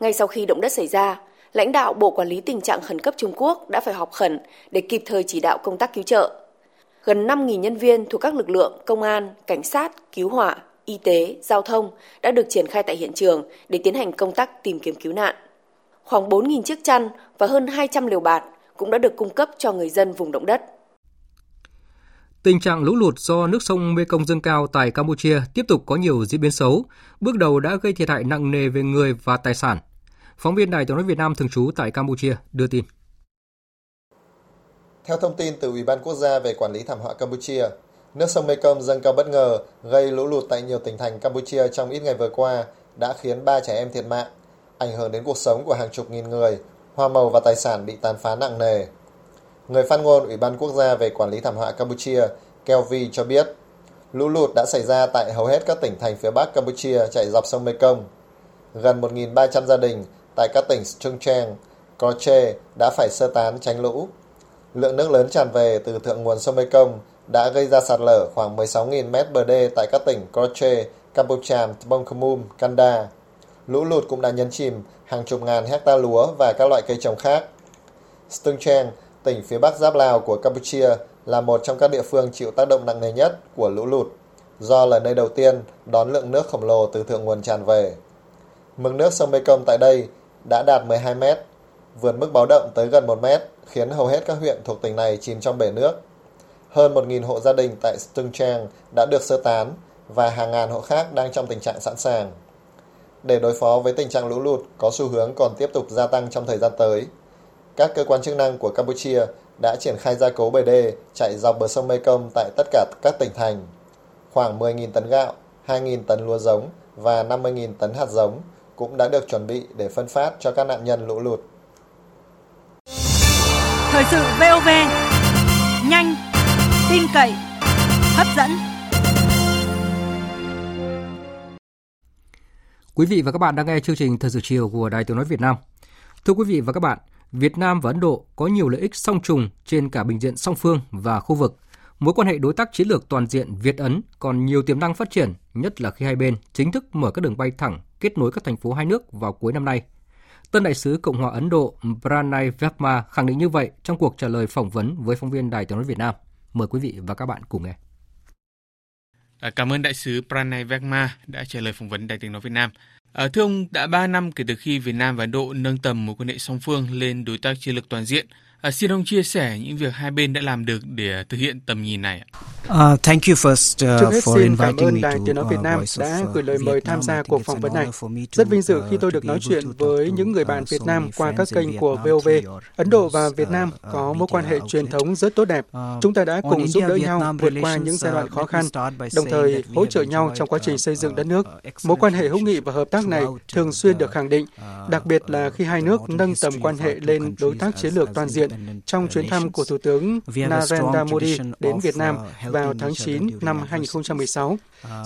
Ngay sau khi động đất xảy ra, lãnh đạo Bộ Quản lý Tình trạng Khẩn cấp Trung Quốc đã phải họp khẩn để kịp thời chỉ đạo công tác cứu trợ. Gần năm nghìn nhân viên thuộc các lực lượng công an, cảnh sát, cứu hỏa, y tế, giao thông đã được triển khai tại hiện trường để tiến hành công tác tìm kiếm cứu nạn. Khoảng bốn nghìn chiếc chăn và hơn hai trăm liều bạt cũng đã được cung cấp cho người dân vùng động đất. Tình trạng lũ lụt do nước sông Mekong dâng cao tại Campuchia tiếp tục có nhiều diễn biến xấu, bước đầu đã gây thiệt hại nặng nề về người và tài sản. Phóng viên Đài Tiếng nói Việt Nam thường trú tại Campuchia đưa tin. Theo thông tin từ Ủy ban Quốc gia về Quản lý Thảm họa Campuchia, nước sông Mekong dâng cao bất ngờ gây lũ lụt tại nhiều tỉnh thành Campuchia trong ít ngày vừa qua đã khiến ba trẻ em thiệt mạng, ảnh hưởng đến cuộc sống của hàng chục nghìn người, hoa màu và tài sản bị tàn phá nặng nề. Người phát ngôn Ủy ban Quốc gia về Quản lý Thảm họa Campuchia, Kelvin cho biết, lũ lụt đã xảy ra tại hầu hết các tỉnh thành phía Bắc Campuchia chạy dọc sông Mekong. Gần một nghìn ba trăm gia đình tại các tỉnh Stung Treng, Kratie đã phải sơ tán tránh lũ. Lượng nước lớn tràn về từ thượng nguồn sông Mekong đã gây ra sạt lở khoảng mười sáu nghìn mét bờ đê tại các tỉnh Kratie, Kampucham, Bongkhmum, Kanda. Lũ lụt cũng đã nhấn chìm hàng chục ngàn hecta lúa và các loại cây trồng khác. Stung Treng, tỉnh phía bắc giáp Lào của Campuchia, là một trong các địa phương chịu tác động nặng nề nhất của lũ lụt, do là nơi đầu tiên đón lượng nước khổng lồ từ thượng nguồn tràn về. Mực nước sông Mekong tại đây đã đạt mười hai mét, vượt mức báo động tới gần một mét, khiến hầu hết các huyện thuộc tỉnh này chìm trong bể nước. Hơn một nghìn hộ gia đình tại Stung Treng đã được sơ tán và hàng ngàn hộ khác đang trong tình trạng sẵn sàng. Để đối phó với tình trạng lũ lụt có xu hướng còn tiếp tục gia tăng trong thời gian tới, các cơ quan chức năng của Campuchia đã triển khai gia cố bờ đê chạy dọc bờ sông Mekong tại tất cả các tỉnh thành. Khoảng mười nghìn tấn gạo, hai nghìn tấn lúa giống và năm mươi nghìn tấn hạt giống cũng đã được chuẩn bị để phân phát cho các nạn nhân lũ lụt. Thời sự vê o vê, nhanh, tin cậy, hấp dẫn. Quý vị và các bạn đang nghe chương trình Thời sự chiều của Đài Tiếng nói Việt Nam. Thưa quý vị và các bạn, Việt Nam và Ấn Độ có nhiều lợi ích song trùng trên cả bình diện song phương và khu vực. Mối quan hệ đối tác chiến lược toàn diện Việt-Ấn còn nhiều tiềm năng phát triển, nhất là khi hai bên chính thức mở các đường bay thẳng kết nối các thành phố hai nước vào cuối năm nay. Tân đại sứ Cộng hòa Ấn Độ Pranay Verma khẳng định như vậy trong cuộc trả lời phỏng vấn với phóng viên Đài Tiếng nói Việt Nam. Mời quý vị và các bạn cùng nghe. Cảm ơn đại sứ Pranay Verma đã trả lời phỏng vấn Đài Tiếng nói Việt Nam. Thưa ông, đã ba năm kể từ khi Việt Nam và Ấn Độ nâng tầm mối quan hệ song phương lên đối tác chiến lược toàn diện. À, xin ông chia sẻ những việc hai bên đã làm được để thực hiện tầm nhìn này. Uh, thank you first, uh, Trước hết for xin cảm ơn Đài Tiếng nói Việt Nam đã gửi lời mời tham gia cuộc phỏng vấn này. Rất vinh dự khi tôi được nói chuyện với những người bạn Việt Nam qua các kênh của vê o vê. Ấn Độ và Việt Nam có mối quan hệ truyền thống rất tốt đẹp. Chúng ta đã cùng giúp đỡ nhau vượt qua những giai đoạn khó khăn, đồng thời hỗ trợ nhau trong quá trình xây dựng đất nước. Mối quan hệ hữu nghị và hợp tác này thường xuyên được khẳng định, đặc biệt là khi hai nước nâng tầm quan hệ lên đối tác chiến lược toàn diện. Trong chuyến thăm của Thủ tướng Narendra Modi đến Việt Nam vào tháng chín năm hai nghìn không trăm mười sáu.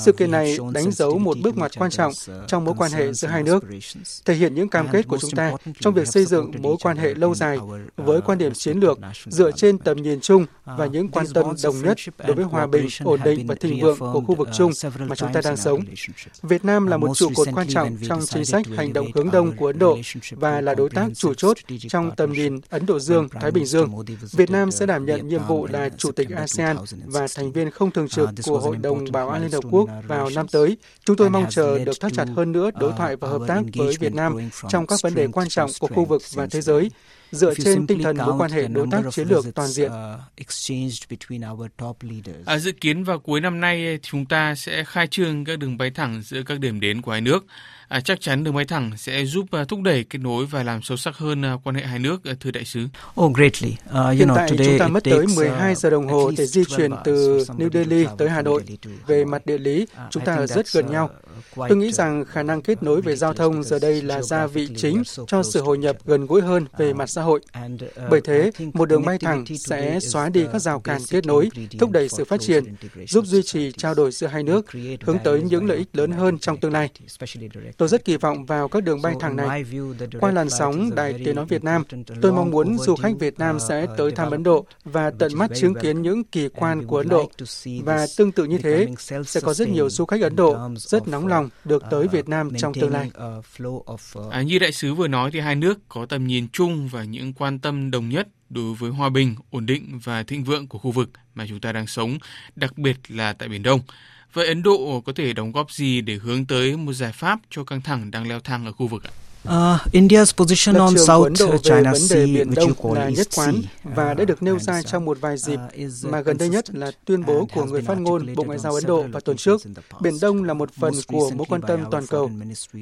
Sự kiện này đánh dấu một bước ngoặt quan trọng trong mối quan hệ giữa hai nước, thể hiện những cam kết của chúng ta trong việc xây dựng mối quan hệ lâu dài với quan điểm chiến lược dựa trên tầm nhìn chung và những quan tâm đồng nhất đối với hòa bình, ổn định và thịnh vượng của khu vực chung mà chúng ta đang sống. Việt Nam là một trụ cột quan trọng trong chính sách hành động hướng đông của Ấn Độ và là đối tác chủ chốt trong tầm nhìn Ấn Độ Dương, Thái Bình Dương. Việt Nam sẽ đảm nhận nhiệm vụ là Chủ tịch a sê an và thành viên không thường trực của Hội đồng Bảo an Liên Hợp Quốc vào năm tới. Chúng tôi mong chờ được thắt chặt hơn nữa đối thoại và hợp tác với Việt Nam trong các vấn đề quan trọng của khu vực và thế giới, dựa trên tinh thần mối quan hệ đối tác chiến lược toàn diện. À, dự kiến vào cuối năm nay, chúng ta sẽ khai trương các đường bay thẳng giữa các điểm đến của hai nước. À, chắc chắn đường bay thẳng sẽ giúp thúc đẩy kết nối và làm sâu sắc hơn quan hệ hai nước, thưa đại sứ. Oh, greatly. Uh, you Hiện know, tại today chúng ta mất tới mười hai giờ đồng hồ để di chuyển từ New Delhi tới Hà Nội. Về mặt địa lý, chúng ta rất gần nhau. Tôi nghĩ rằng khả năng kết nối về giao thông giờ đây là gia vị chính cho sự hội nhập gần gũi hơn về mặt xã hội. Bởi thế, một đường bay thẳng sẽ xóa đi các rào cản kết nối, thúc đẩy sự phát triển, giúp duy trì trao đổi giữa hai nước, hướng tới những lợi ích lớn hơn trong tương lai. Tôi rất kỳ vọng vào các đường bay thẳng này. Qua làn sóng Đài Tiếng nói Việt Nam, tôi mong muốn du khách Việt Nam sẽ tới thăm Ấn Độ và tận mắt chứng kiến những kỳ quan của Ấn Độ. Và tương tự như thế, sẽ có rất nhiều du khách Ấn Độ rất nóng lòng được tới Việt Nam trong tương lai. À, như đại sứ vừa nói thì hai nước có tầm nhìn chung và những quan tâm đồng nhất đối với hòa bình, ổn định và thịnh vượng của khu vực mà chúng ta đang sống, đặc biệt là tại Biển Đông. Vậy Ấn Độ có thể đóng góp gì để hướng tới một giải pháp cho căng thẳng đang leo thang ở khu vực ạ? Uh, India's position Lập on South China Sea, Biển Đông which you call là nhất quán và đã được nêu ra trong một vài dịp mà gần đây nhất là tuyên bố của người phát ngôn Bộ Ngoại giao Ấn Độ vào tuần trước. Biển Đông là một phần của mối quan tâm toàn cầu.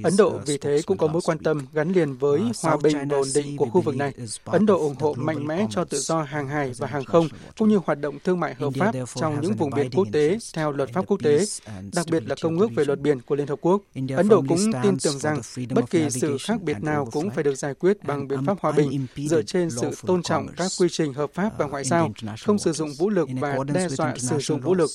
Ấn Độ vì thế cũng có mối quan tâm gắn liền với hòa bình và ổn định của khu vực này. Ấn Độ ủng hộ mạnh mẽ cho tự do hàng hải và hàng không, cũng như hoạt động thương mại hợp pháp trong những vùng biển quốc tế theo luật pháp quốc tế, đặc biệt là Công ước về luật biển của Liên Hợp Quốc. Ấn Độ cũng tin tưởng rằng bất kỳ sự khác biệt nào cũng phải được giải quyết bằng biện pháp hòa bình, dựa trên sự tôn trọng các quy trình hợp pháp và ngoại giao, không sử dụng vũ lực và đe dọa sử dụng vũ lực.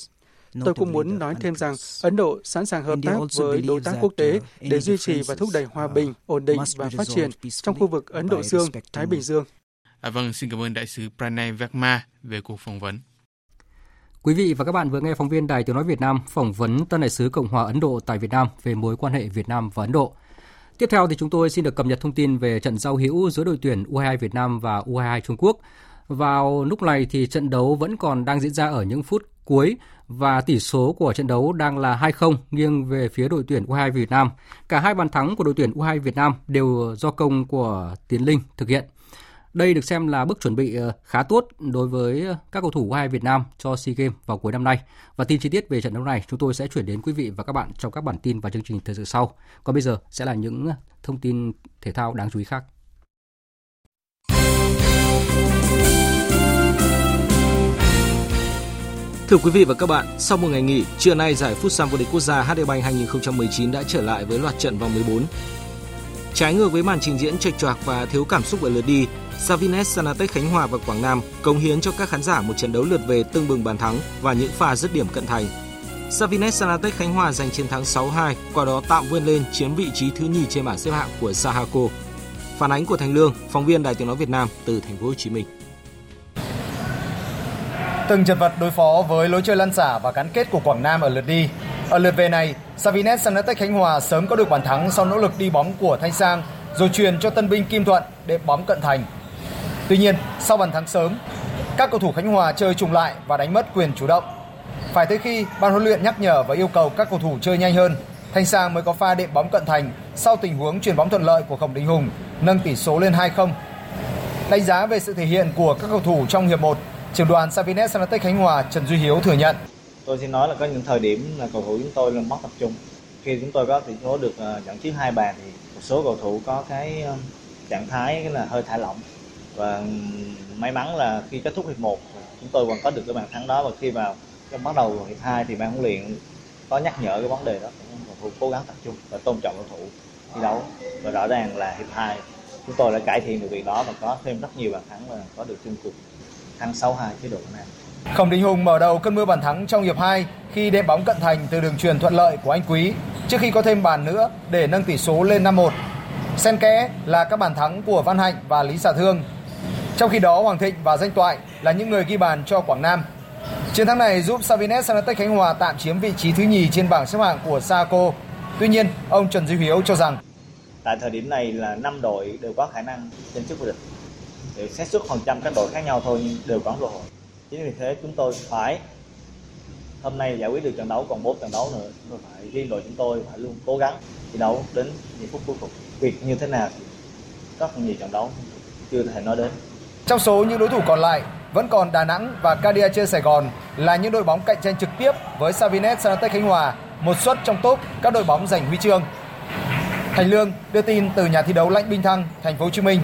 Tôi cũng muốn nói thêm rằng Ấn Độ sẵn sàng hợp tác với đối tác quốc tế để duy trì và thúc đẩy hòa bình, ổn định và phát triển trong khu vực Ấn Độ Dương, Thái Bình Dương. À, vâng, xin cảm ơn đại sứ Pranay Verma về cuộc phỏng vấn. Quý vị và các bạn vừa nghe phóng viên Đài Tiếng nói Việt Nam phỏng vấn tân đại sứ Cộng hòa Ấn Độ tại Việt Nam về mối quan hệ Việt Nam và Ấn Độ. Tiếp theo thì chúng tôi xin được cập nhật thông tin về trận giao hữu giữa đội tuyển u hai hai Việt Nam và u hai hai Trung Quốc. Vào lúc này thì trận đấu vẫn còn đang diễn ra ở những phút cuối và tỷ số của trận đấu đang là hai không nghiêng về phía đội tuyển u hai hai Việt Nam. Cả hai bàn thắng của đội tuyển u hai hai Việt Nam đều do công của Tiến Linh thực hiện. Đây được xem là bước chuẩn bị khá tốt đối với các cầu thủ u hai hai Việt Nam cho SEA Games vào cuối năm nay. Và tin chi tiết về trận đấu này chúng tôi sẽ chuyển đến quý vị và các bạn trong các bản tin và chương trình thời sự sau. Còn bây giờ sẽ là những thông tin thể thao đáng chú ý khác. Thưa quý vị và các bạn, sau một ngày nghỉ, trưa nay giải Futsal vô địch quốc gia hát đê Bank hai không một chín đã trở lại với loạt trận vòng mười bốn. Trái ngược với màn trình diễn chệch choạc và thiếu cảm xúc ở lượt đi, Sanvinest Sanatech Khánh Hòa và Quảng Nam cống hiến cho các khán giả một trận đấu lượt về tưng bừng bàn thắng và những pha dứt điểm cận thành. Sanvinest Sanatech Khánh Hòa giành chiến thắng sáu hai, qua đó tạm vươn lên chiếm vị trí thứ nhì trên bảng xếp hạng của Sahako. Phản ánh của Thành Lương, phóng viên Đài Tiếng nói Việt Nam từ Thành phố Hồ Chí Minh. Từng chật vật đối phó với lối chơi lăn xả và gắn kết của Quảng Nam ở lượt đi, ở lượt về này, Sanvinest Sanatech Khánh Hòa sớm có được bàn thắng sau nỗ lực đi bóng của Thanh Sang rồi chuyền cho tân binh Kim Thuận để bóng cận thành. Tuy nhiên, sau bàn thắng sớm, các cầu thủ Khánh Hòa chơi trùng lại và đánh mất quyền chủ động. Phải tới khi ban huấn luyện nhắc nhở và yêu cầu các cầu thủ chơi nhanh hơn, Thanh Sang mới có pha đệm bóng cận thành sau tình huống chuyền bóng thuận lợi của Khổng Đình Hùng, nâng tỷ số lên hai không. Đánh giá về sự thể hiện của các cầu thủ trong hiệp một, trưởng đoàn Sanvinest Sanatech Khánh Hòa Trần Duy Hiếu thừa nhận: Tôi xin nói là có những thời điểm là cầu thủ chúng tôi là mất tập trung. Khi chúng tôi có tỷ số được dẫn trước hai bàn thì một số cầu thủ có cái trạng thái là hơi thả lỏng. Và may mắn là khi kết thúc hiệp một chúng tôi còn có được cái bàn thắng đó, và khi vào trong bắt đầu hiệp hai thì ban huấn luyện có nhắc nhở cái vấn đề đó, cầu thủ cố gắng tập trung và tôn trọng cầu thủ thi đấu, và rõ ràng là hiệp hai chúng tôi đã cải thiện được việc đó và có thêm rất nhiều bàn thắng và có được chung cuộc thắng sáu hai chế độ Nam. Khổng Đình Hùng mở đầu cơn mưa bàn thắng trong hiệp hai khi đem bóng cận thành từ đường chuyền thuận lợi của anh Quý trước khi có thêm bàn nữa để nâng tỷ số lên năm một. Xen kẽ là các bàn thắng của Văn Hạnh và Lý Xà Thương. Trong khi đó, Hoàng Thịnh và Danh Toại là những người ghi bàn cho Quảng Nam. Chiến thắng này giúp Sanvinest Sanatech Khánh Hòa tạm chiếm vị trí thứ nhì trên bảng xếp hạng của Saco. Tuy nhiên, ông Trần Duy Hiếu cho rằng tại thời điểm này là năm đội đều có khả năng tranh chức vô địch. Để xét suất phần trăm các đội khác nhau thôi nhưng đều có cơ hội. Chính vì thế chúng tôi phải hôm nay giải quyết được trận đấu, còn bốn trận đấu nữa chúng tôi phải, riêng đội chúng tôi phải luôn cố gắng thi đấu đến những phút cuối cùng. Việc như thế nào thì rất nhiều trận đấu chưa thể nói đến. Trong số những đối thủ còn lại vẫn còn Đà Nẵng và ca đê a xê Sài Gòn là những đội bóng cạnh tranh trực tiếp với Sanvinest Sanatech Khánh Hòa một suất trong top các đội bóng giành huy chương. Thành Lương đưa tin từ nhà thi đấu Lãnh Bình Thăng, Thành phố Hồ Chí Minh.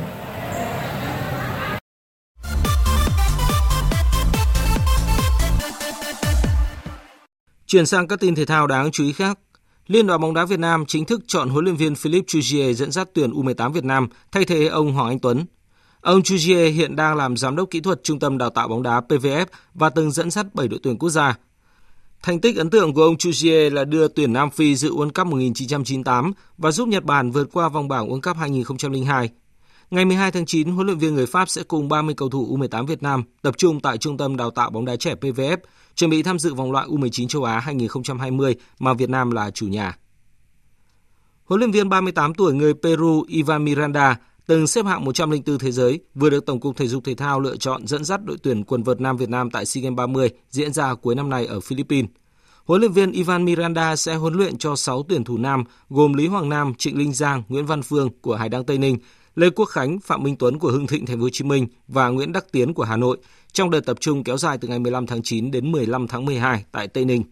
Chuyển sang các tin thể thao đáng chú ý khác. Liên đoàn bóng đá Việt Nam chính thức chọn huấn luyện viên Philippe Chuzier dẫn dắt tuyển u mười tám Việt Nam thay thế ông Hoàng Anh Tuấn. Ông Chuzier hiện đang làm giám đốc kỹ thuật trung tâm đào tạo bóng đá pê vê ép và từng dẫn dắt bảy đội tuyển quốc gia. Thành tích ấn tượng của ông Chuzier là đưa tuyển Nam Phi dự World Cup một chín chín tám và giúp Nhật Bản vượt qua vòng bảng World Cup hai nghìn không trăm lẻ hai. Ngày mười hai tháng chín, huấn luyện viên người Pháp sẽ cùng ba mươi cầu thủ u mười tám Việt Nam tập trung tại trung tâm đào tạo bóng đá trẻ pê vê ép, chuẩn bị tham dự vòng loại u mười chín châu Á hai nghìn không trăm hai mươi mà Việt Nam là chủ nhà. Huấn luyện viên ba mươi tám tuổi người Peru Ivan Miranda từng xếp hạng một trăm lẻ bốn thế giới, vừa được Tổng cục Thể dục Thể thao lựa chọn dẫn dắt đội tuyển quần vợt nam Việt Nam tại SEA Games ba mươi diễn ra cuối năm nay ở Philippines. Huấn luyện viên Ivan Miranda sẽ huấn luyện cho sáu tuyển thủ nam gồm Lý Hoàng Nam, Trịnh Linh Giang, Nguyễn Văn Phương của Hải Đăng Tây Ninh, Lê Quốc Khánh, Phạm Minh Tuấn của Hưng Thịnh Thành phố Hồ Chí Minh và Nguyễn Đắc Tiến của Hà Nội trong đợt tập trung kéo dài từ ngày mười lăm tháng chín đến mười lăm tháng mười hai tại Tây Ninh.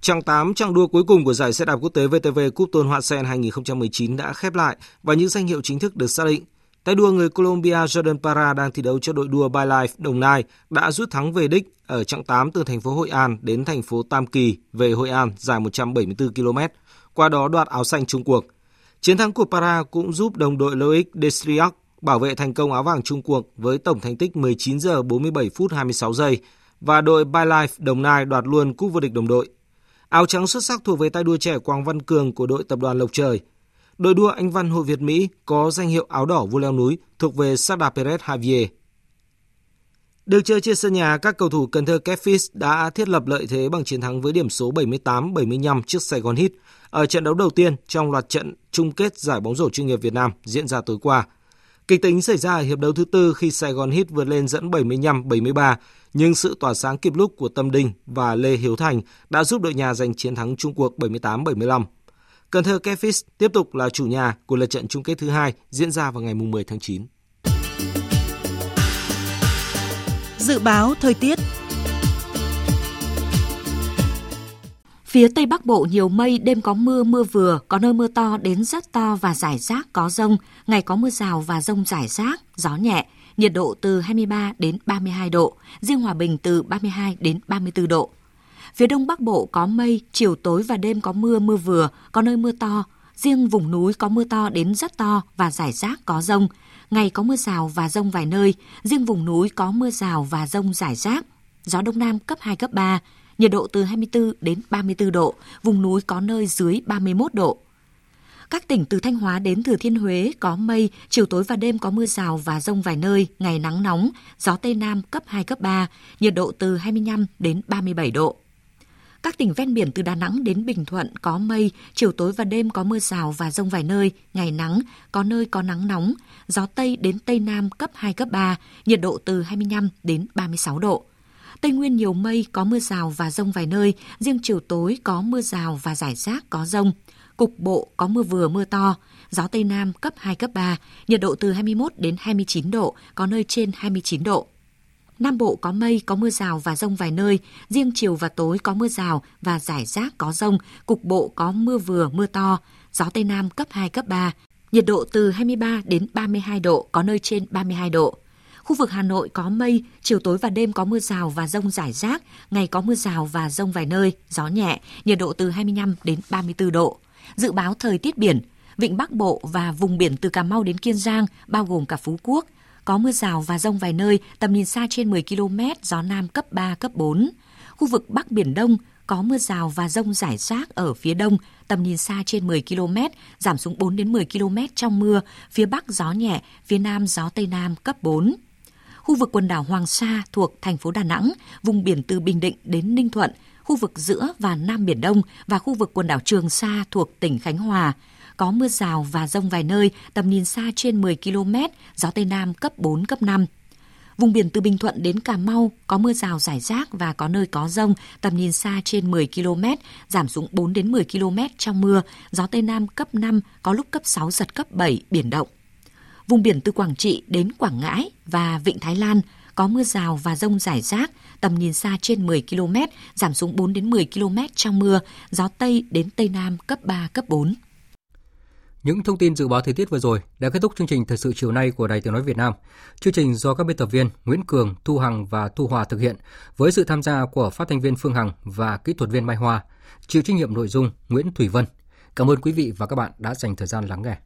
Chặng tám chặng đua cuối cùng của giải xe đạp quốc tế vê tê vê Cúp Tôn Hoa Sen hai nghìn không trăm mười chín đã khép lại và những danh hiệu chính thức được xác định. Tay đua người Colombia Jordan Parra đang thi đấu cho đội đua Bylife Đồng Nai đã rút thắng về đích ở chặng tám từ thành phố Hội An đến thành phố Tam Kỳ về Hội An dài một trăm bảy mươi bốn ki lô mét, qua đó đoạt áo xanh chung cuộc. Chiến thắng của Parra cũng giúp đồng đội Loic Destriac bảo vệ thành công áo vàng chung cuộc với tổng thành tích mười chín giờ bốn mươi bảy phút hai mươi sáu giây và đội Bylife Đồng Nai đoạt luôn cúp vô địch đồng đội. Áo trắng xuất sắc thuộc về tay đua trẻ Quang Văn Cường của đội Tập đoàn Lộc Trời. Đội đua Anh Văn Hội Việt Mỹ có danh hiệu áo đỏ vua leo núi thuộc về Sada Perez Javier. Được chơi trên sân nhà, các cầu thủ Cần Thơ Catfish đã thiết lập lợi thế bằng chiến thắng với điểm số bảy mươi tám bảy mươi lăm trước Sài Gòn Heat ở trận đấu đầu tiên trong loạt trận chung kết giải bóng rổ chuyên nghiệp Việt Nam diễn ra tối qua. Kịch tính xảy ra ở hiệp đấu thứ tư khi Sài Gòn Heat vượt lên dẫn bảy mươi lăm bảy mươi ba, nhưng sự tỏa sáng kịp lúc của Tâm Đinh và Lê Hiếu Thành đã giúp đội nhà giành chiến thắng chung cuộc bảy mươi tám bảy mươi lăm. Cần Thơ Catfish tiếp tục là chủ nhà của lượt trận chung kết thứ hai diễn ra vào ngày mười tháng chín. Dự báo thời tiết. Phía Tây Bắc Bộ nhiều mây, đêm có mưa, mưa vừa, có nơi mưa to đến rất to và rải rác có dông, ngày có mưa rào và dông rải rác, gió nhẹ, nhiệt độ từ hai mươi ba đến ba mươi hai độ, riêng Hòa Bình từ ba mươi hai đến ba mươi bốn độ. Phía Đông Bắc Bộ có mây, chiều tối và đêm có mưa, mưa vừa, có nơi mưa to, riêng vùng núi có mưa to đến rất to và rải rác có dông, ngày có mưa rào và dông vài nơi, riêng vùng núi có mưa rào và dông rải rác, gió Đông Nam cấp hai, cấp ba, nhiệt độ từ hai mươi bốn đến ba mươi bốn độ, vùng núi có nơi dưới ba mươi mốt độ. Các tỉnh từ Thanh Hóa đến Thừa Thiên Huế có mây, chiều tối và đêm có mưa rào và dông vài nơi, ngày nắng nóng, gió Tây Nam cấp hai, cấp ba, nhiệt độ từ hai mươi lăm đến ba mươi bảy độ. Các tỉnh ven biển từ Đà Nẵng đến Bình Thuận có mây, chiều tối và đêm có mưa rào và dông vài nơi, ngày nắng, có nơi có nắng nóng, gió Tây đến Tây Nam cấp hai, cấp ba, nhiệt độ từ hai mươi lăm đến ba mươi sáu độ. Tây Nguyên nhiều mây, có mưa rào và dông vài nơi, riêng chiều tối có mưa rào và rải rác có dông. Cục bộ có mưa vừa mưa to, gió Tây Nam cấp hai, cấp ba, nhiệt độ từ hai mươi mốt đến hai mươi chín độ, có nơi trên hai mươi chín độ. Nam Bộ có mây, có mưa rào và dông vài nơi, riêng chiều và tối có mưa rào và rải rác có dông, cục bộ có mưa vừa mưa to, gió Tây Nam cấp hai, cấp ba, nhiệt độ từ hai mươi ba đến ba mươi hai độ, có nơi trên ba mươi hai độ. Khu vực Hà Nội có mây, chiều tối và đêm có mưa rào và dông rải rác, ngày có mưa rào và dông vài nơi, gió nhẹ, nhiệt độ từ hai mươi lăm đến ba mươi bốn độ. Dự báo thời tiết biển, vịnh Bắc Bộ và vùng biển từ Cà Mau đến Kiên Giang, bao gồm cả Phú Quốc, có mưa rào và dông vài nơi, tầm nhìn xa trên mười ki lô mét, gió Nam cấp ba, cấp bốn. Khu vực Bắc Biển Đông có mưa rào và dông rải rác ở phía Đông, tầm nhìn xa trên mười ki lô mét, giảm xuống bốn đến mười ki lô mét trong mưa, phía Bắc gió nhẹ, phía Nam gió Tây Nam cấp bốn. Khu vực quần đảo Hoàng Sa thuộc thành phố Đà Nẵng, vùng biển từ Bình Định đến Ninh Thuận, khu vực giữa và Nam Biển Đông và khu vực quần đảo Trường Sa thuộc tỉnh Khánh Hòa, có mưa rào và dông vài nơi, tầm nhìn xa trên mười ki lô mét, gió Tây Nam cấp bốn, cấp năm. Vùng biển từ Bình Thuận đến Cà Mau có mưa rào rải rác và có nơi có dông, tầm nhìn xa trên mười ki lô mét, giảm xuống bốn đến mười ki lô mét trong mưa, gió Tây Nam cấp năm, có lúc cấp sáu, giật cấp bảy, biển động. Vùng biển từ Quảng Trị đến Quảng Ngãi và Vịnh Thái Lan có mưa rào và dông rải rác, tầm nhìn xa trên mười ki lô mét, giảm xuống bốn đến mười ki lô mét trong mưa, gió Tây đến Tây Nam cấp ba, cấp bốn. Những thông tin dự báo thời tiết vừa rồi đã kết thúc chương trình Thời sự chiều nay của Đài Tiếng nói Việt Nam. Chương trình do các biên tập viên Nguyễn Cường, Thu Hằng và Thu Hòa thực hiện với sự tham gia của phát thanh viên Phương Hằng và kỹ thuật viên Mai Hoa, chịu trách nhiệm nội dung Nguyễn Thủy Vân. Cảm ơn quý vị và các bạn đã dành thời gian lắng nghe.